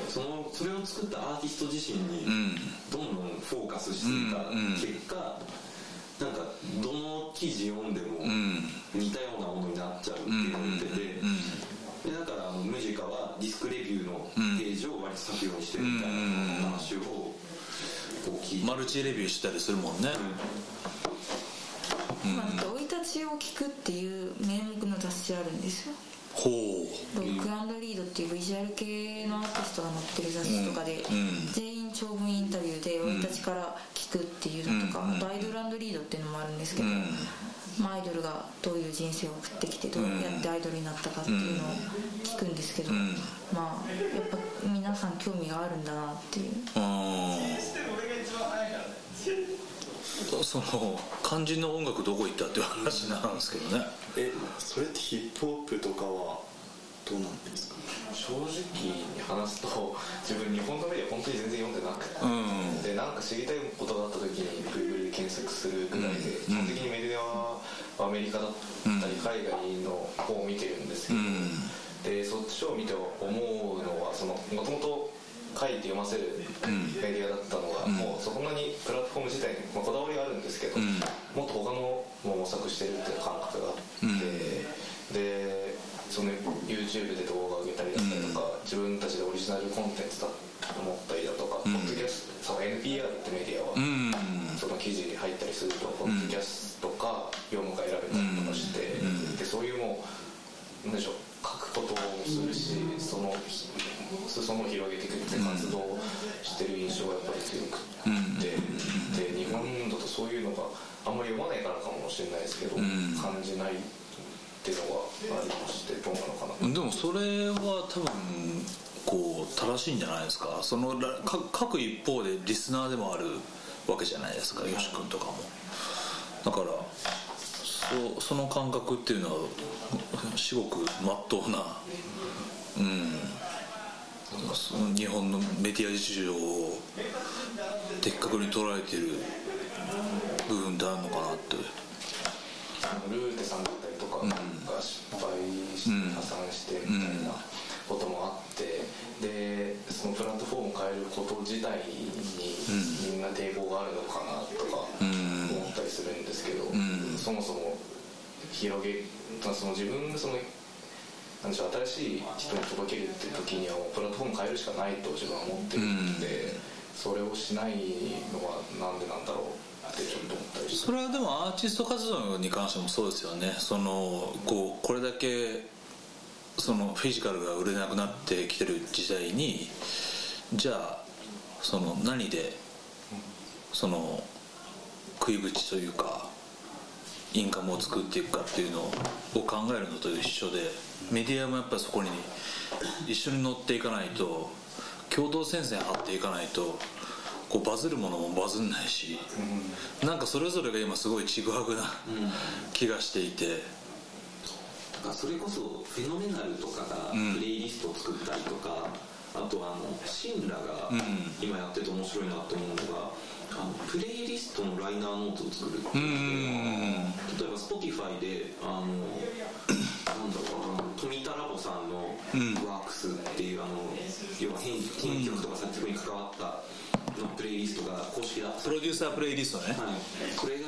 そのそれを作ったアーティスト自身にどんどんフォーカスしていた結果、うんうん、なんかどの記事読んでも似たようなものになっちゃうって思ってて、うんうん、でだからあのムジカはディスクレビューのページを割と削除してるみたいな話をこう聞いて、マルチレビューしたりするもんね。うんうん、まあ、生い立ちを聞くっていう名目の雑誌あるんですよ。ほうロック&リードっていうビジュアル系のアーティストが載ってる雑誌とかで、うん、全員長文インタビューで生い立ちから聞くっていうのとか、うん、あとアイドル&リードっていうのもあるんですけど、うんまあ、アイドルがどういう人生を送ってきてどうやってアイドルになったかっていうのを聞くんですけど、うん、まあやっぱ皆さん興味があるんだなっていう。あその肝心の音楽どこ行ったっていう話なんですけどね。えそれってヒップホップとかはどうなんですか？正直に話すと自分日本のメディア本当に全然読んでなくて、うん、でなんか知りたいことがあった時に Google で検索するぐらいで、うん、基本的にメディアはアメリカだったり海外の方を見てるんですけど、うん、でそっちを見て思うのはそのもともと書いて読ませるメディアだったのが、うん、もうそこなにプラットフォーム自体に、まあ、こだわりはあるんですけど、うん、もっと他のも模索してるっていう感覚があって、うん、でその YouTube で動画を上げたりだったりとか、うん、自分たちでオリジナルコンテンツだと思ったりだとか、うん、ポッドキャストその エヌピーアール ってメディアは、うん、その記事に入ったりすると、うん、ポッドキャストか読むか選べたりとかして、うん、でそういうもう何でしょう書くこともするし、うん、その裾野を広げていくって活動をしてる印象がやっぱり強くて、うん、で日本だとそういうのがあんまり読まないからかもしれないですけど、うん、感じないっていうのがありまして、どうなのかな。でもそれは多分こう正しいんじゃないですか。そのか書く一方でリスナーでもあるわけじゃないですか、吉君とかも。だからそ, その感覚っていうのは至極まっとうな、うん、日本のメディア事情を的確に捉えてる部分ってあるのかなって。ルーテさんだったりとかが失敗して、うん、破産してみたいなこともあって、でそのプラットフォームを変えること自体にみんな抵抗があるのかなとか思ったりするんですけど、うん、そもそも広げその自分がそのなんでしょう新しい人に届けるっていう時にはもうプラットフォーム変えるしかないと自分は思ってるので、うん、それをしないのはなんでなんだろうってちょっと思ったりして。それはでもアーティスト活動に関してもそうですよね。そのこうこれだけそのフィジカルが売れなくなってきてる時代に、じゃあその何でその食い口というかインカムを作っていくかっていうのを考えるのと一緒で、メディアもやっぱりそこに一緒に乗っていかないと、共同戦線張っていかないとこうバズるものもバズんないし、なんかそれぞれが今すごいちぐはぐな気がしていて、それこそフェノメナルとかがプレイリストを作ったりとか、うん、あとあのシンラが今やってて面白いなと思うのが、あのプレイリストのライナーノートを作るっていう、うん、例えば Spotify であのなんだろうな富田ラボさんのワークスっていうあの要は編曲とか作曲に関わったのプレイリストが公式だプロデューサープレイリストね、はい、これに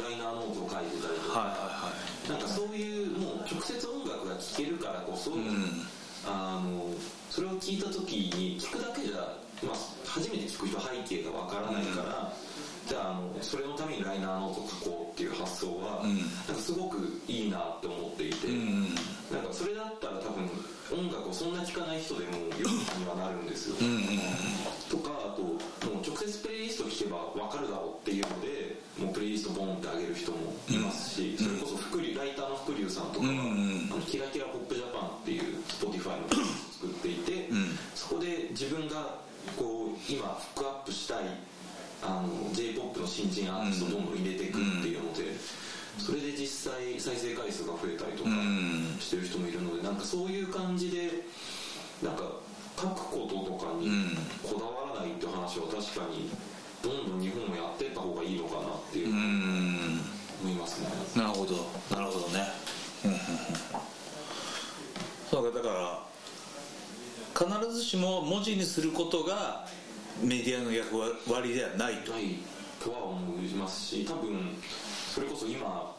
ライナーノートを書いてたりとか、はいはいはい、なんかそういうもう直接音楽が聴けるからこそ、うん、あのそれを聴いた時に聴くだけじゃ、まあ、初めて聴く人は背景がわからないから、うん、じゃあ、 あのそれのためにライナーノートを書こうっていう発想は、うん、なんかすごくいいなって思っていて、うん、なんかそれだったら多分音楽をそんな聴かない人でもよくにはなるんですよ、うんうん、とかあともう直接プレイリスト聴けば分かるだろうっていうのでもうプレイリストボンって上げる人もいますし、うん、それこそ福ライターの福龍さんとかは、うんうん、あのキラキラポップジャパンっていう Spotify のプレイリストを作っていて、うん、そこで自分がこう今フックアップしたいあの J-ポップ の新人アーティストをどんどん入れていくっていうので、うんうん、それで実際再生回数が増えたりとかしてる人もいるので、なんかそういう感じでなんか書くこととかにこだわらないって話は確かにどんどん日本もやってった方がいいのかなっていう思いますね。うん、なるほどなるほどね。そうか、だから必ずしも文字にすることがメディアの役割ではないと、はい、とは思いますし、多分それこそ今あ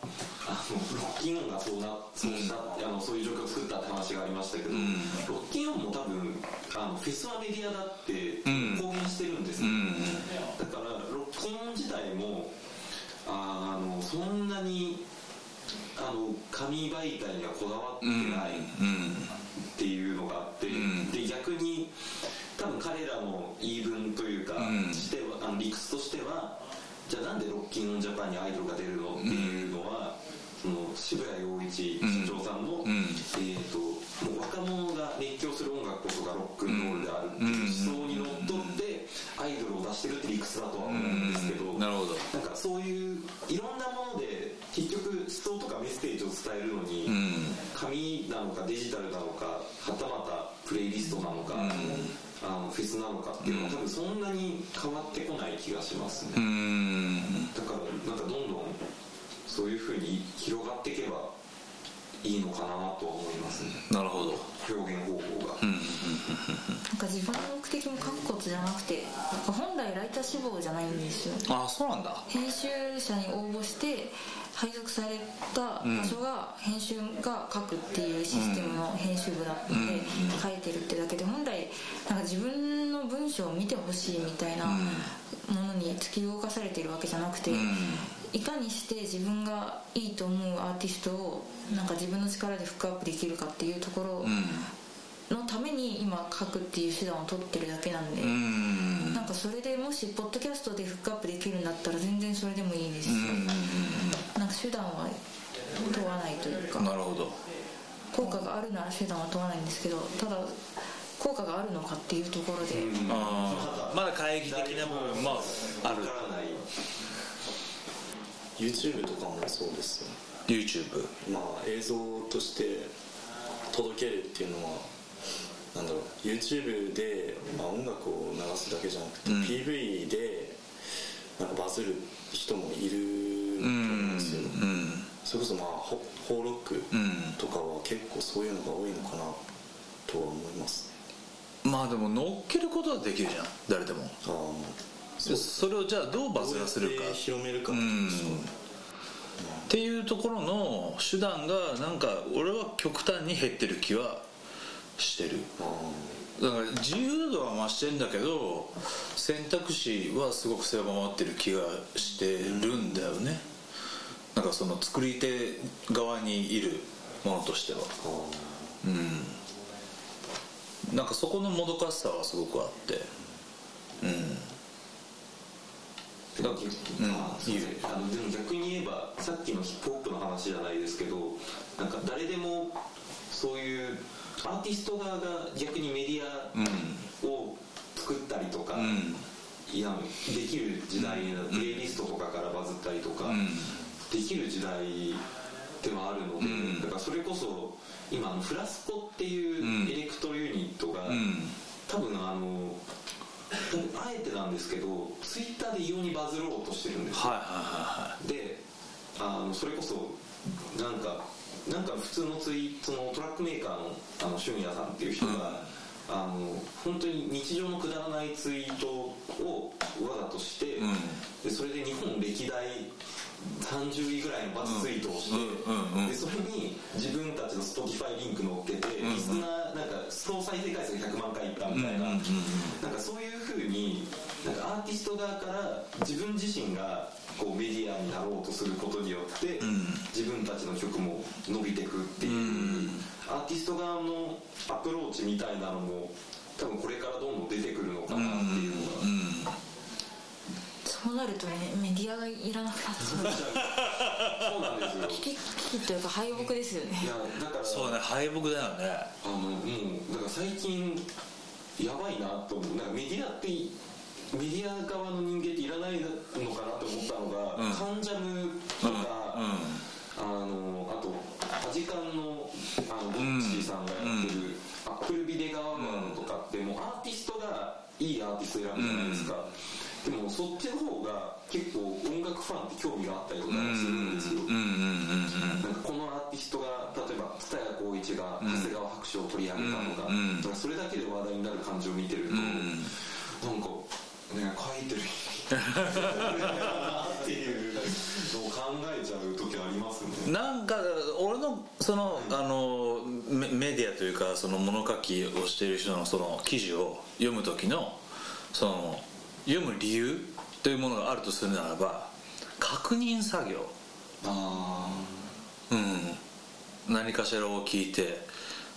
のロッキンオンがそうな、そうした、うん、あのそういう状況を作ったって話がありましたけど、うん、ロッキンオンも多分あのフェスはメディアだって公言してるんですよ、うんうん、だからロッキンオン自体もあのそんなにあの紙媒体にはこだわってないっていうのがあって、うん、で逆に多分彼らの言い分というか、うん、してはあの理屈としてはじゃあなんでロッキンオンジャパンにアイドルが出るのっていうのは、うん、その渋谷陽一社長さんの、うん、えーと、もう若者が熱狂する音楽こそがロックンロールであるっていう思想にのっとってアイドルを出してるって理屈だとは思うんですけど、うん、なるほど、なんかそういういろんなもので結局思想とかメッセージを伝えるのに、うん、紙なのかデジタルなのかはたまたプレイリストなのか、うん、あのフェスなのかっていうのは多分そんなに変わってこない気がしますね。うーん、だからなんかどんどんそういう風に広がっていけばいいのかなとは思いますね。なるほど、表現方法が、うん、なんか自分の目的も書くことじゃなくて、本来ライター志望じゃないんですよ。あ、そうなんだ。編集者に応募して配属された場所が、うん、編集が書くっていうシステムの編集部だったので、うん、書いてるってだけで、本来なんか自分の文章を見てほしいみたいなものに突き動かされてるわけじゃなくて、うん、いかにして自分がいいと思うアーティストをなんか自分の力でフックアップできるかっていうところのために今書くっていう手段を取ってるだけなんで、うん、なんかそれでもしポッドキャストでフックアップできるんだったら全然それでもいいですし、うん、なんか手段は問わないというか、なるほど、効果があるなら手段は問わないんですけど、ただ効果があるのかっていうところで、うん、あ、まだ懐疑的な部分もある。YouTube とかもそうですよ。 YouTube、 まあ映像として届けるっていうのはなんだろう、 YouTube で、まあ、音楽を流すだけじゃなくて、うん、ピーブイ でなんかバズる人もいると思うんですよ、うんうん、それこそまあホーロックとかは結構そういうのが多いのかなとは思います、うん、まあでも乗っけることはできるじゃん、誰でも。あ、そ, それをじゃあどうバズらせるか、広めるかっていうところの手段がなんか俺は極端に減ってる気はしてる。だから自由度は増してるんだけど選択肢はすごく狭まってる気がしてるんだよね。なんかその作り手側にいるものとしては、うん、なんかそこのもどかしさはすごくあって、うんだ、うん、あ、そうですね。あのでも逆に言えばさっきのヒップホップの話じゃないですけど、なんか誰でもそういうアーティスト側が逆にメディアを作ったりとか、うん、いやできる時代、うん、プレイリストとかからバズったりとか、うん、できる時代ではあるので、うん、だからそれこそ今フラスコっていうエレクトユニットが、うん、多分あのあえてなんですけどツイッターで異様にバズろうとしてるんですよ、はいはいはいはい、であのそれこそなんかなんか普通のツイートのトラックメーカーの、あの俊也さんっていう人が、あの本当に日常のくだらないツイートを我がとして、うん、でそれで日本歴代さんじゅういぐらいのバズツイートをして、うんうんうん、でそれに自分たちの Spotify リンク載っけて、うんうん、リスナーなんか総再生回数がひゃくまんかいいったみたいな、うんうんうん、なんかそういう風になんかアーティスト側から自分自身がこうメディアになろうとすることによって、うん、自分たちの曲も伸びてくっていう、うん、アーティスト側のアプローチみたいなのも多分これからどんどん出てくるのかなっていうのが、うんうん、そうなるとねメディアがいらなくなっちゃうそうなんですよ。危機というか敗北ですよね。いやだからそうね敗北だよね。あのもうだから最近やばいなと思う。なんかメディアってメディア側の人間っていらないのかなと思ったのが、うん、カンジャムとか、うんうん、あのあとアジカンのあのボッチーさんがやってる、うん、アップルビデガワマンとかってもうアーティストがいいアーティスト選ぶじゃないですか、うん、でもそっちの方が結構音楽ファンって興味があったりとかするんですよ。なんかこのアーティストが例えば蔦谷好位置が長谷川白書を取り上げたのが、うん、だからそれだけで話題になる感じを見てると、うん、なんかね、書いてるっていうのを考えちゃう時ありますね。なんか俺のその、うん、あの メ, メディアというかその物書きをしている人のその記事を読む時のその読む理由というものがあるとするならば確認作業、あ、うん、何かしらを聞いて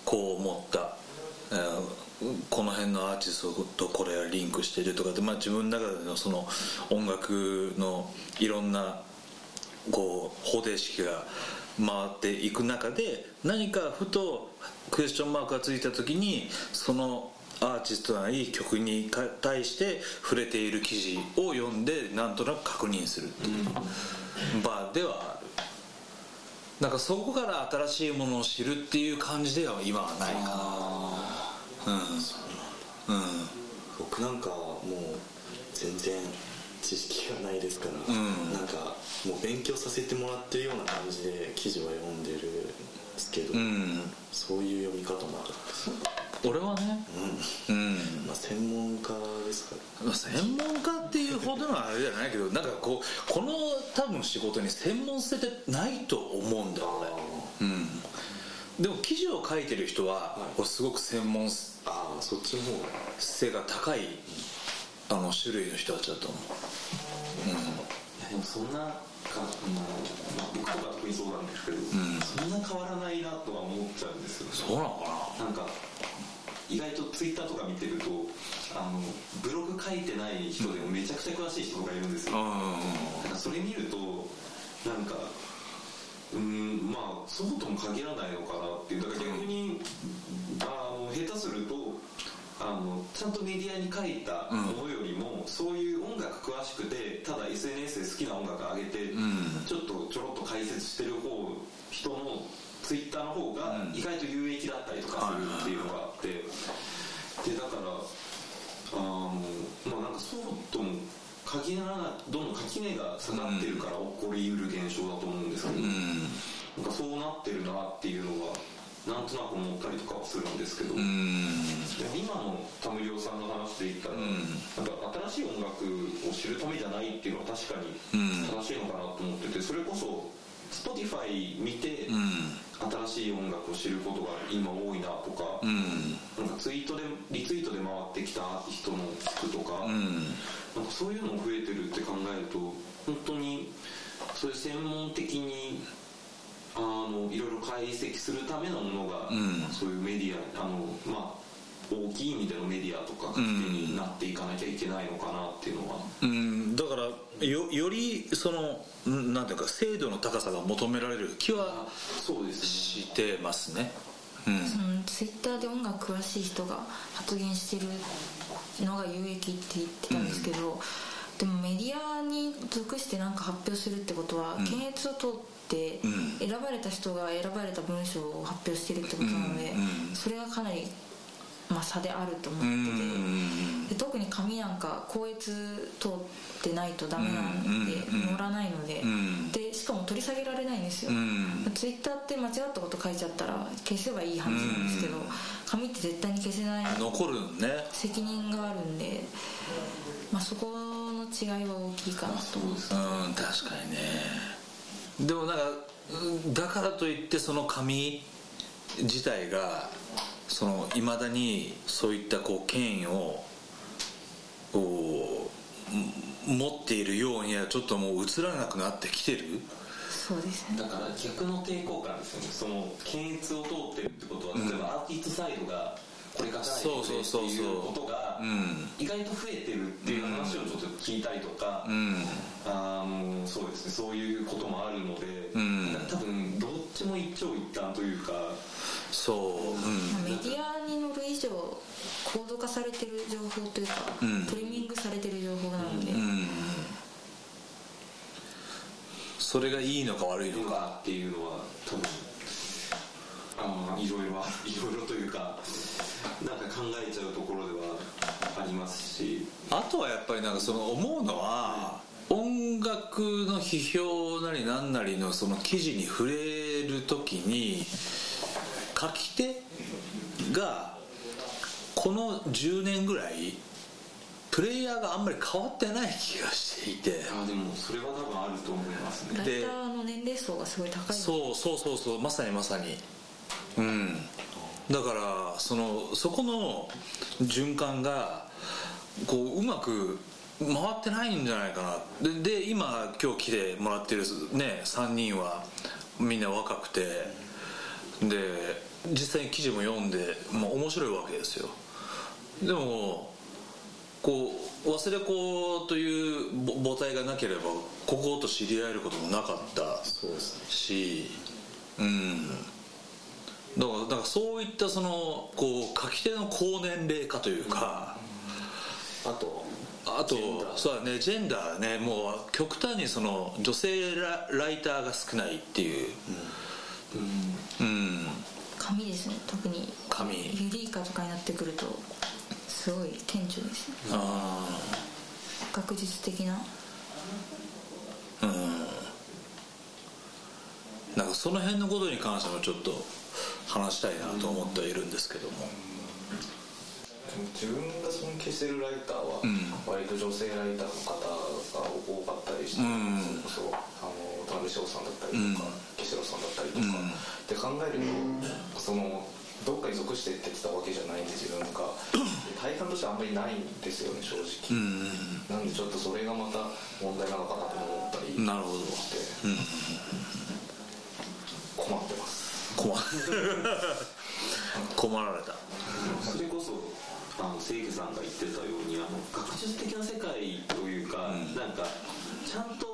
こう思った。えーこの辺のアーティストとこれがリンクしてるとかって、まあ、自分の中でのその音楽のいろんなこう方程式が回っていく中で何かふとクエスチョンマークがついた時にそのアーティストなり曲に対して触れている記事を読んでなんとなく確認するっていう場ではある。なんかそこから新しいものを知るっていう感じでは今はないかな。うん、そうなんだ、うん、僕なんかもう全然知識がないですから、うん、なんかもう勉強させてもらってるような感じで記事は読んでるんですけど、うん、そういう読み方もあるんです俺はね、うんうん、まあ専門家ですから、まあ、専門家っていうほどのあれじゃないけどなんかこうこの多分仕事に専門性ってないと思うんだよね。でも記事を書いてる人は、はい、すごく専門性が高いあの種類の人たちだと思う、うん、いやでもそんなか、うんまあ、僕とか特にそうなんですけど、うん、そんな変わらないなとは思っちゃうんですよね。そうなのかな。なんか意外とツイッターとか見てるとあのブログ書いてない人でもめちゃくちゃ詳しい人がいるんですよ、うん、だからそれ見るとなんかうんまあそうとも限らないのかなっていう。だから逆にあの下手するとあのちゃんとメディアに書いたものよりも、うん、そういう音楽詳しくてただ エスエヌエス で好きな音楽上げて、うん、ちょっとちょろっと解説してる方人のツイッターの方が意外と有益だったりとかするっていうのがあって、うん、でだからあのまあなんかそうとも垣根がどんどん垣根が下がってるから起こりうる現象だと思うんですけど、うん、なんかそうなってるなっていうのはなんとなく思ったりとかはするんですけど、うん、今の田無さんの話で言ったら、うん、なんか新しい音楽を知るためじゃないっていうのは確かに正しいのかなと思ってて、それこそ Spotify 見て新しい音楽を知ることが今多いなとか、うん、なんかツイートでリツイートで回ってきたアーティストの曲とか、うんなんかそういうのも増えてるって考えると本当にそういう専門的にあのいろいろ解析するためのものが、うん、そういうメディアあの、まあ、大きい意味でのメディアとかになっていかなきゃいけないのかなっていうのは、うん、だから よ, よりそのなんていうか精度の高さが求められる気はしてますね。うん、そのツイッターで音楽詳しい人が発言してるのが有益って言ってたんですけど、うん、でもメディアに属して何か発表するってことは、うん、検閲を通って選ばれた人が選ばれた文章を発表してるってことなので、うんうん、それがかなりまあ、差であると思ってて、うん、で特に紙なんか光越通ってないとダメなので、うん、乗らないの で,、うん、でしかも取り下げられないんですよ、うん、ツイッターって間違ったこと書いちゃったら消せばいい話なんですけど、うん、紙って絶対に消せない、残るんね、責任があるんで、まあ、そこの違いは大きいかなと思って、まあ、うん、確かにね。でもなんかだからといってその紙自体がそのいまだにそういったこう権威を持っているようにはちょっともう映らなくなってきてる。そうですね、だから逆の抵抗感ですよね。その検閲を通ってるってことは、うん、例えばアーティストサイドがこれ書かないとっていうことが意外と増えてるっていう話をちょっと聞いたりとか、うん、あのそうですね、そういうこともあるので、うん、多分どっちも一長一短というか、そう、うん、メディアに乗る以上高度化されてる情報というか、うん、トリミングされてる情報なので、うんうん、それがいいのか悪いのかっていうのは多分あのいろいろいろいろというかなんか考えちゃうところではありますし、あとはやっぱりなんかその思うのは、音楽の批評なりなんなりのその記事に触れるときに書き手がこのじゅうねんぐらいプレイヤーがあんまり変わってない気がしていて、あでもそれは多分あると思いますね。ライターの年齢層がすごい高い。そうそうそうそう、まさにまさに、うん、だからそのそこの循環がこううまく回ってないんじゃないかな。 で, で今今日来てもらってる、ね、さんにんはみんな若くて、で実際に記事も読んで、まあ、面白いわけですよ。でもこう忘れ子という母体がなければここと知り合えることもなかったし、そうですね、うん、だから、だからそういったそのこう書き手の高年齢化というか、うん、あとあとそうだね、ジェンダーね、もう極端にその女性ライターが少ないっていう、うんうんうん、紙ですね、特に紙ユリイカとかになってくるとすごい顕著ですね、うん、あ学術的な、うん、なんかその辺のことに関してもちょっと話したいなと思っているんですけども、うん、自分が尊敬してるライターは割と女性ライターの方が多かったりして、うん、それこそ田辺翔さんだったりとか、うん、岸田さんだったりとか、うん、で考えると、うん、そのどっかに属してって言ってたわけじゃないんで自分が体感としてあんまりないんですよね、正直、うん、なんでちょっとそれがまた問題なのかなと思ったりして、なるほど、うん、困ってます。困, 困られた。それこそあの清家さんが言ってたように、あの学術的な世界というか、うん、なんかちゃんと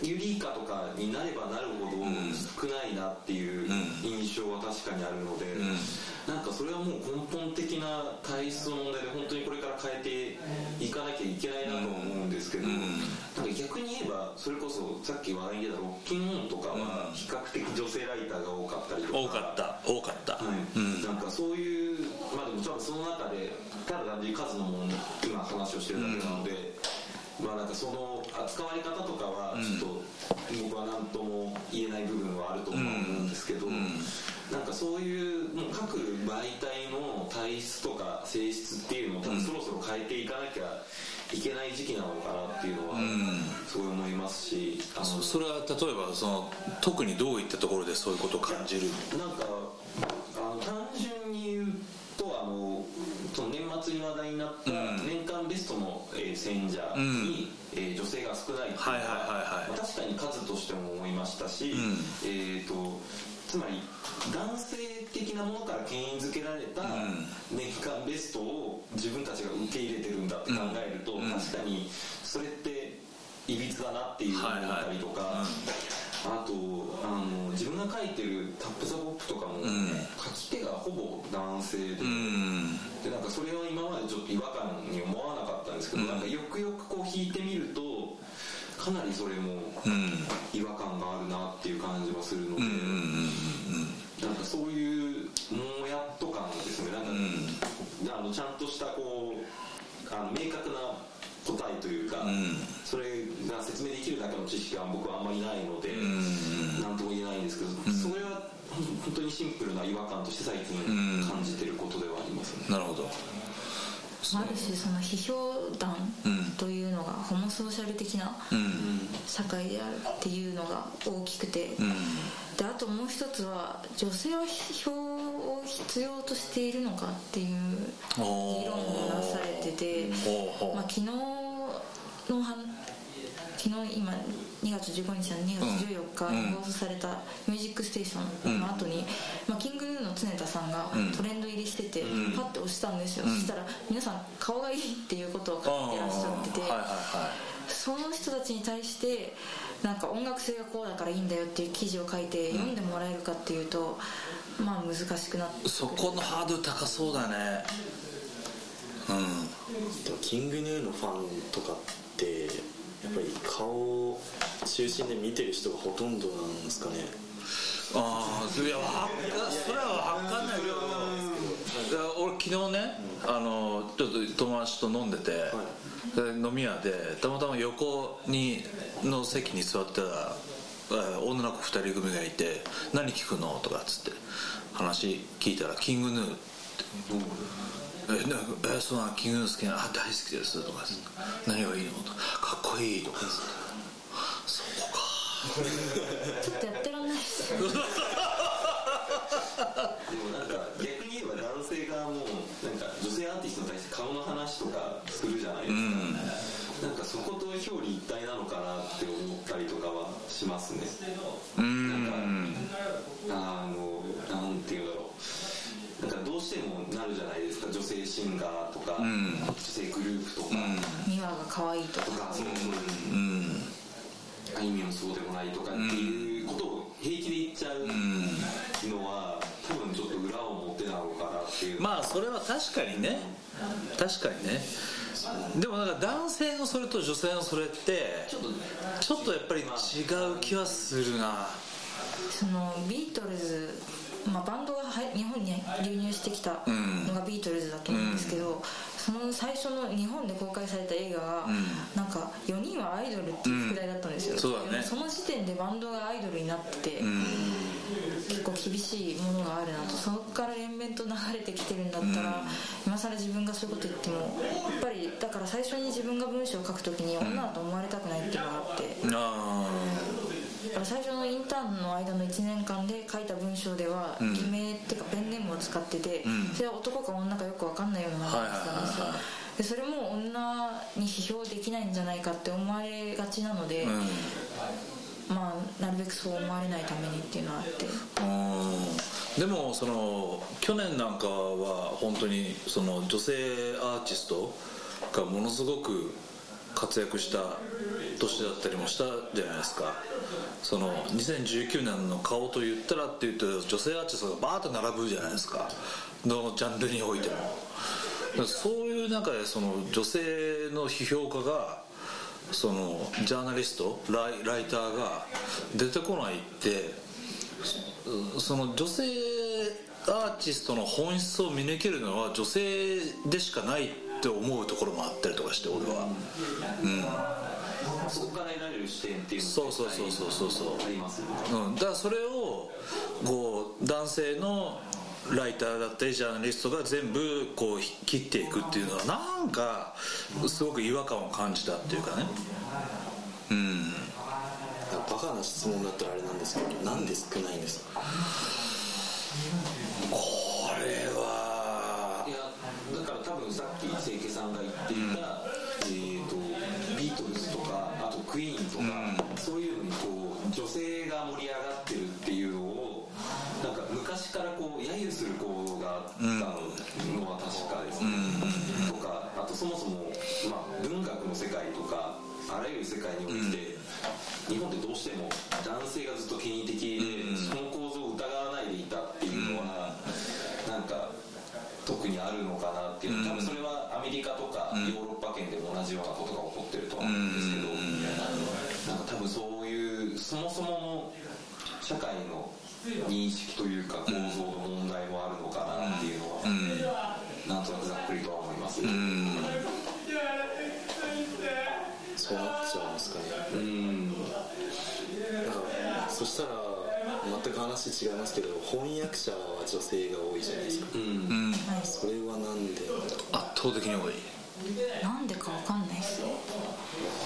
ユリイカとかになればなるほど少ないなっていう印象は確かにあるので、うんうん、なんかそれはもう根本的な体質の問題で本当にこれから変えていかなきゃいけないなと思うんですけど、うんうん、なんか逆に言えばそれこそさっき話題に出たロッキンオンとかは比較的女性ライターが多かったりとか、多かった多かった、はい、うん、なんかそういうまあでも多分その中でただ単純に数のもの今話をしてるだけなので、うん、まあ、なんかその扱われ方とかはちょっと僕は何とも言えない部分はあると思うんですけど、なんかそういう各媒体の体質とか性質っていうのを多分そろそろ変えていかなきゃいけない時期なのかなっていうのはすごい思いますし、あの そ, それは例えばその特にどういったところでそういうことを感じる？なんかあの単純に言うと、あのその年末に話題になった年間ベストの選者に女性が少ないっていうのは確かに数としても思いましたし、えーとつまり男性的なものから権威づけられた年間ベストを自分たちが受け入れてるんだって考えると、確かにそれっていびつだなっていうのがあったりとか、あとあの自分が書いてるタップザポップとかも、うん、書き手がほぼ男性 で,、うん、でなんかそれは今までちょっと違和感に思わなかったんですけど、うん、なんかよくよくこう引いてみるとかなりそれも違和感があるなっていう感じはするので、うん、なんかそういうもやっと感ですね、なんか、うん、あのちゃんとしたこうあの明確な答えというか、うん、それが説明できるだけの知識が僕はあんまりないので、うん、なんとも言えないんですけど、うん、それは本当にシンプルな違和感として最近感じてることではありますね、うん、なるほど。ある種その批評団というのがホモソーシャル的な社会であるっていうのが大きくて、であともう一つは女性は批評を必要としているのかっていう議論もなされてて、まあ、昨日の昨日今にがつじゅうごにちのにがつじゅうよっかに放送されたミュージックステーションの後に、まあ、キングヌーの常田さんがトレンド入りしててパッて押したんですよ、うん、そしたら皆さん顔がいいっていうことを書いてらっしゃってて、はいはいはい、その人たちに対してなんか音楽性がこうだからいいんだよっていう記事を書いて読んでもらえるかっていうと、まあ難しくなってくる。そこのハードル高そうだね。うん、キングヌーのファンとかってやっぱり顔を中心で見てる人がほとんどなんですかね。ああ、それは分かんないけど、俺昨日ね、うん、あのちょっと友達と飲んでて、はい、飲み屋でたまたま横にの席に座ってたら女の子ふたり組がいて、何聞くのとかっつって話聞いたらキングヌーって、うんええそうなキングヌー好きなあ大好きですとか、うん、何がいいのとかっこいいとか、うん、そうかちょっとやってらんないですでもなんか逆に言えば男性がもうなんか女性アーティストに対して顔の話とかするじゃないですか、うん、なんかそこと表裏一体なのかなって思ったりとかはしますね。うんなんかあのなんていうんだろうなんかどうしてもなるじゃないですか、女性シンガーとか、うん、女性グループとか、うん、ミワが可愛いとか、とかそういう、うん、あいみょんそうでもないとかっていうことを平気で言っちゃうのは、うん、多分ちょっと裏表なのかなっていう。まあそれは確かにね、確かにね。でもなんか男性のそれと女性のそれってちょっと、ちょっとやっぱり違う気はするな。そのビートルズ、まあ、バンドが日本に流入してきたのがビートルズだと思うんですけど、うん、その最初の日本で公開された映画が、うん、なんかよにんはアイドルっていうくらいだったんですよ、うん そ, うね、その時点でバンドがアイドルになってて、うん、結構厳しいものがあるなと。そこから連綿と流れてきてるんだったら、うん、今更自分がそういうこと言ってもやっぱりだから最初に自分が文章を書くときに女だと思われたくないっていうのがあって、うんあ最初のインターンの間のいちねんかんで書いた文章では偽名、うん、っていうかペンネームを使ってて、うん、それは男か女かよく分かんないようなものだったんですよ、はいはいはい、でそれも女に批評できないんじゃないかって思われがちなので、うん、まあなるべくそう思われないためにっていうのはあって、うん、でもその去年なんかは本当にその女性アーティストがものすごく活躍した年だったりもしたじゃないですか。そのにせんじゅうきゅうねんの顔と言ったらって言うと女性アーティストがバーッと並ぶじゃないですか、どのジャンルにおいても。そういう中でその女性の批評家がそのジャーナリストライ、ライターが出てこないって、その女性アーティストの本質を見抜けるのは女性でしかないって思うところもあったりとかして、俺は、うん、そこから得られる視点っていうのがそうそうそうそうそうそうありますよね、うん、だからそれをこう男性のライターだったりジャーナリストが全部こう切っていくっていうのはなんかすごく違和感を感じたっていうかね、うん、バカな質問だったらあれなんですけど、なんで少ないんですか。これはいやだから多分さっき清家さんが言っていた、うん、えーと、ビートルズとかあとクイーンとか、うん、そういうのにこう女性が盛り上がってるっていうのをなんか昔からこう揶揄する行があったのは確かですね、うん、とかあとそもそも、まあ、文学の世界とかあらゆる世界において、うん、日本ってどうしても男性がずっと権威的で、うん、その構造を疑わないでいたっていうのは、うん、なんか特にあるのかなっていう、うん、多分それはアメリカとか、うん、ヨーロッパ圏でも同じようなことが起こってると思うんですけど、うん、なんか多分そういうそもそもの社会の認識というか構造の問題もあるのかなっていうのは、うんうんなんとなくざっくりとは思います。うん、そうなっちゃうんですかね。うん、だからそしたら全く話違いますけど、翻訳者は女性が多いじゃないですか。うん、うん、それはなんでなんだろう。圧倒的に多い。なんでかわかんないですよ。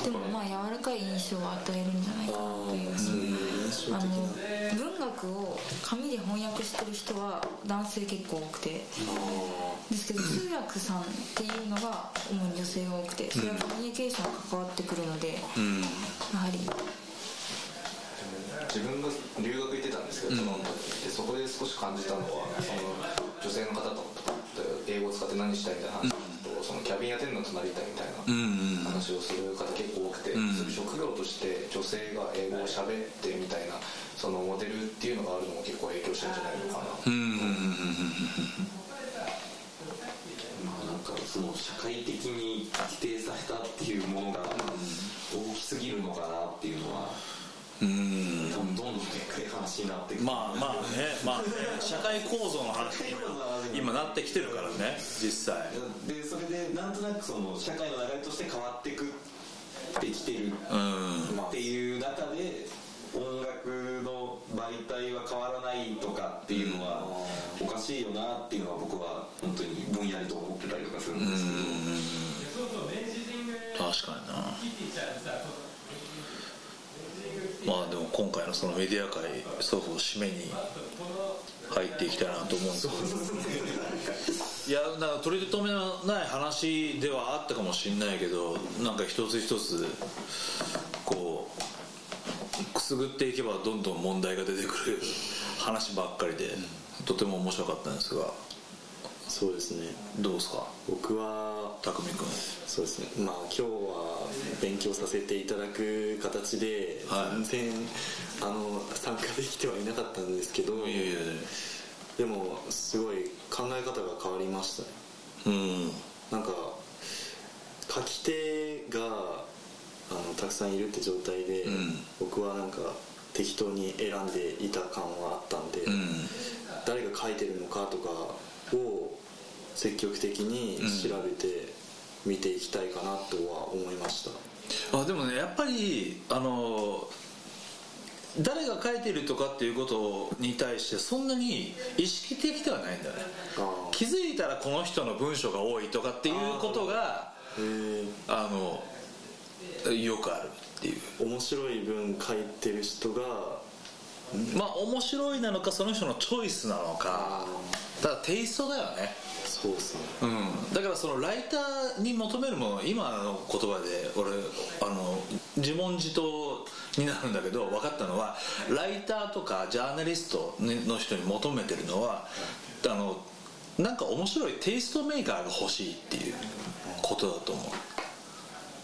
でもまあ柔らかい印象を与えるんじゃないかなという。あの文学を紙で翻訳してる人は男性結構多くて、ですけど通訳さんっていうのが主に女性が多くて、それはコミュニケーションに関わってくるので、やはり自分が留学行ってたんですけど、うん、そこで少し感じたのは、その女性の方と英語を使って何したいみたいな話と、うん、そのキャビンアテンダントになりたいみたいな話をする方結構多くて、うん、職業として女性が英語を喋ってみたいな、そのモデルっていうのがあるのも結構影響してるんじゃないのかな。うんうんうんうん、その社会的に規定されたっていうものが大きすぎるのかなっていうのは、うーん、どんどんでっかい話になってくる。まあまあね、まあね、社会構造の話に今なってきてるからね、実際。でそれでなんとなくその社会の流れとして変わってくってきてるっていう中で、音楽の媒体は変わらないとかっていうのはおかしいよなっていうのは僕は本当にぼんやりと思ってたりとかするんですけど。確かにな。まあでも今回のそのメディア界、そうそう締めに入っていきたいなと思うんですけどいやなんか取り留めのない話ではあったかもしれないけど、なんか一つ一つこうくすぐっていけばどんどん問題が出てくる話ばっかりで、とても面白かったんですが。そうですね。どうですか。僕は匠君。そうですね、まあ今日は勉強させていただく形で全然、はい、あの参加できてはいなかったんですけど、いやいやでもすごい考え方が変わりましたね。うん、なんか書き手があのたくさんいるって状態で、うん、僕はなんか適当に選んでいた感はあったんで、うん、誰が書いてるのかとかを積極的に調べて見ていきたいかなとは思いました。うん、あでもね、やっぱりあの誰が書いてるとかっていうことに対してそんなに意識的ではないんだよね。気づいたらこの人の文章が多いとかっていうことが あ, あのよくあるっていう。面白い文書いてる人がまあ面白いなのか、その人のチョイスなのか、だからテイストだよね。そうですね、うん、だからそのライターに求めるもの、今の言葉で俺あの自問自答になるんだけど分かったのは、ライターとかジャーナリストの人に求めてるのは、あのなんか面白いテイストメーカーが欲しいっていうことだと思う。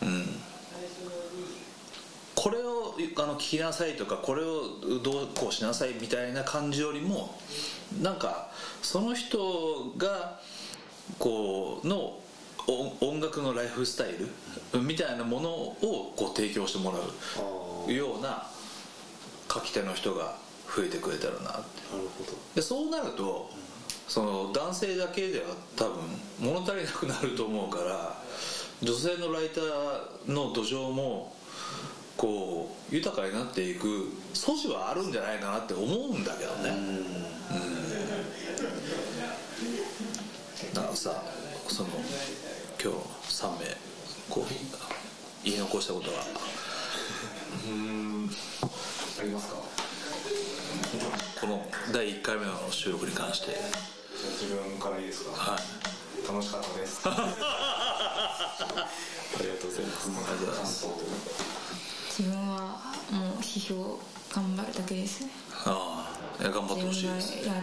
うん、これをあの聞きなさいとか、これをどうこうしなさいみたいな感じよりも、なんかその人がこうの音楽のライフスタイルみたいなものをこう提供してもらうような書き手の人が増えてくれたらなって。なるほど。でそうなるとその男性だけでは多分物足りなくなると思うから、女性のライターの土壌もこう豊かになっていく素地はあるんじゃないかなって思うんだけどね。うん、だからさ、その今日さん名こう言い残したことはうーんありますか。このだいいっかいめの収録に関して。自分からいいですか。はい、楽しかったですありがとうございます。ありがとうございます。自分はもう批評頑張るだけですね。ああ、頑張ってほしいです。やる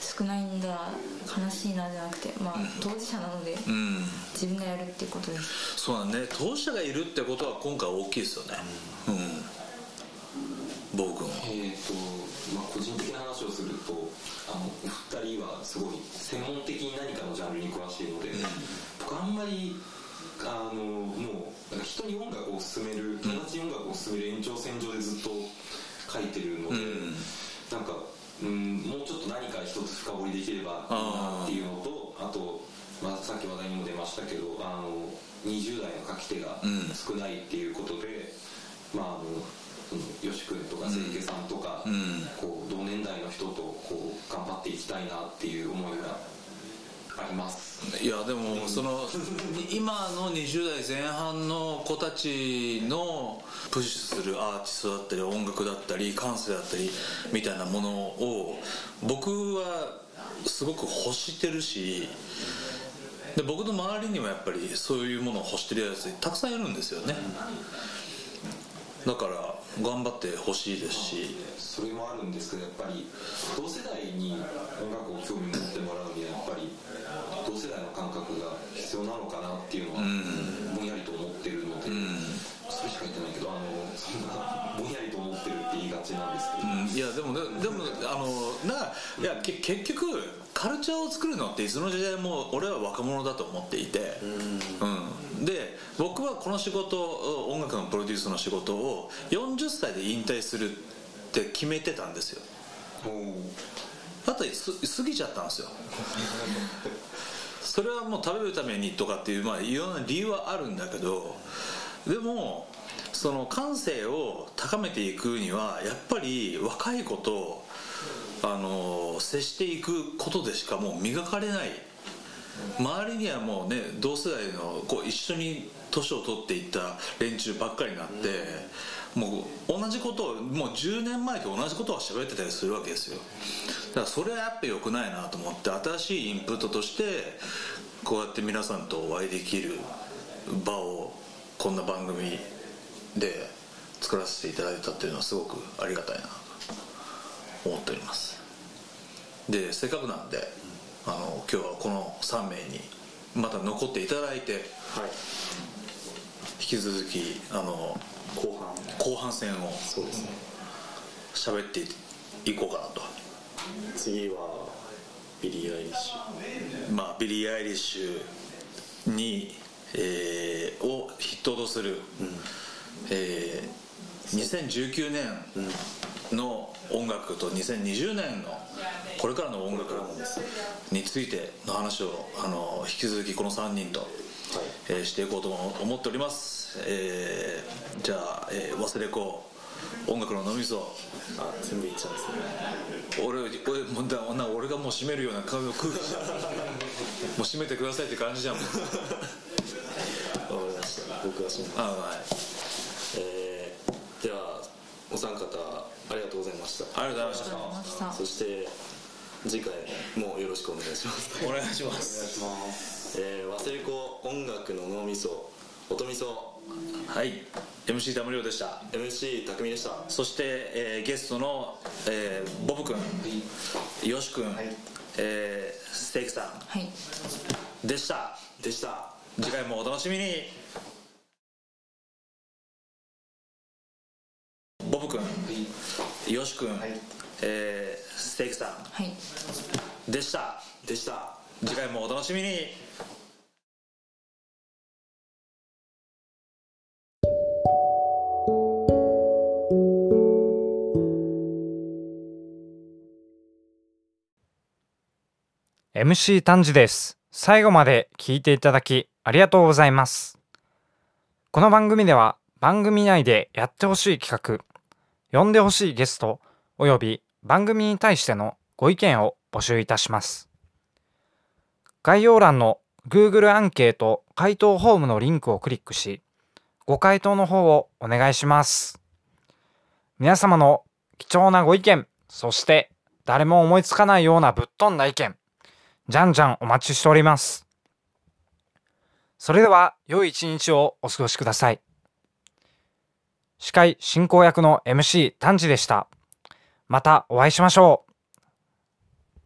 少ないんだ、悲しいなじゃなくて、まあ、うん、当事者なので、うん、自分がやるっていうことです。そうだね、当事者がいるってことは今回大きいですよね。うん、うん、僕もえーと、まあ、個人的な話をすると、あのお二人はすごい専門的に何かのジャンルに詳しいので、うん、僕あんまりあのもうなんか人に音楽を勧める、友達に音楽を勧める延長線上でずっと書いてるので、うん、なんか、うん、もうちょっと何か一つ深掘りできればいいなっていうのと、あと、まあ、さっき話題にも出ましたけど、あのにじゅう代の書き手が少ないっていうことで、うん、まああのYOSHIKUNとか清家さんとか、うんうん、こう同年代の人とこう頑張っていきたいなっていう思いがあります。いやでもその今のにじゅう代前半の子たちのプッシュするアーティストだったり音楽だったり感性だったりみたいなものを僕はすごく欲してるし、で僕の周りにもやっぱりそういうものを欲してるやつたくさんいるんですよね。だから頑張ってほしいですし、それもあるんですけど、やっぱり同世代に音楽を興味持ってもらうにはやっぱり同世代の感覚が必要なのかなっていうのはぼんやりと思ってるので、うん、それしか言ってないけど、あのそんなぼんやりと思ってるって言いがちなんですけど、うん、いやでもでもあのだからいやけ結局カルチャーを作るのっていつの時代も俺は若者だと思っていて、うん、うん、で僕はこの仕事、音楽のプロデュースの仕事をよんじゅっさいで引退するって決めてたんですよ。だって過ぎちゃったんですよそれはもう食べるためにとかっていう、まあ、いろんな理由はあるんだけど、でもその感性を高めていくにはやっぱり若い子とあの接していくことでしかもう磨かれない。周りにはもうね同世代のこう一緒に年を取っていった連中ばっかりになって、うん、もう同じことをもうじゅうねんまえと同じことを喋ってたりするわけですよ。だからそれはやっぱ良くないなと思って、新しいインプットとしてこうやって皆さんとお会いできる場をこんな番組で作らせていただいたっていうのはすごくありがたいなと思っております。でせっかくなんであの今日はこのさんめいにまた残っていただいて、はい、引き続きあの 後半、後半戦をそうですね、喋っていこうかなと。次はビリー・アイリッシュ、まあ、ビリー・アイリッシュに、えー、を筆頭とする、うんえー、にせんじゅうきゅうねんの音楽とにせんにじゅうねんのこれからの音楽についての話をあの引き続きこのさんにんと、はいえー、していこうと思っております、えー、じゃあ、えー、忘れ子音楽の脳みそあ全部いっちゃうんですね。俺、俺、もうだ、女、俺がもう締めるような髪を食うもう締めてくださいって感じじゃん。わかりました。僕は締めます。あ、はいえー、ではお三方ありがとうございました。ありがとうございました。そして次回もよろしくお願いします。お願いします。忘れ子音楽の脳みそ音みそ、はい エムシー 田村亮でした。 エムシー たくみでした。そして、えー、ゲストの、えー、ボブくん、はい、よしくん、はいえー、ステーキさん、はい、でしたでした次回もお楽しみに。ボブくん、はい、よしくん、はいえー、ステーキさん、はい、でしたでした次回もお楽しみに。エムシー 丹治です。最後まで聞いていただきありがとうございます。この番組では番組内でやってほしい企画、呼んでほしいゲストおよび番組に対してのご意見を募集いたします。概要欄の Google アンケート回答フォームのリンクをクリックし、ご回答の方をお願いします。皆様の貴重なご意見、そして誰も思いつかないようなぶっ飛んだ意見、じゃんじゃんお待ちしております。それでは良い一日をお過ごしください。司会進行役の エムシー 丹治でした。またお会いしましょう。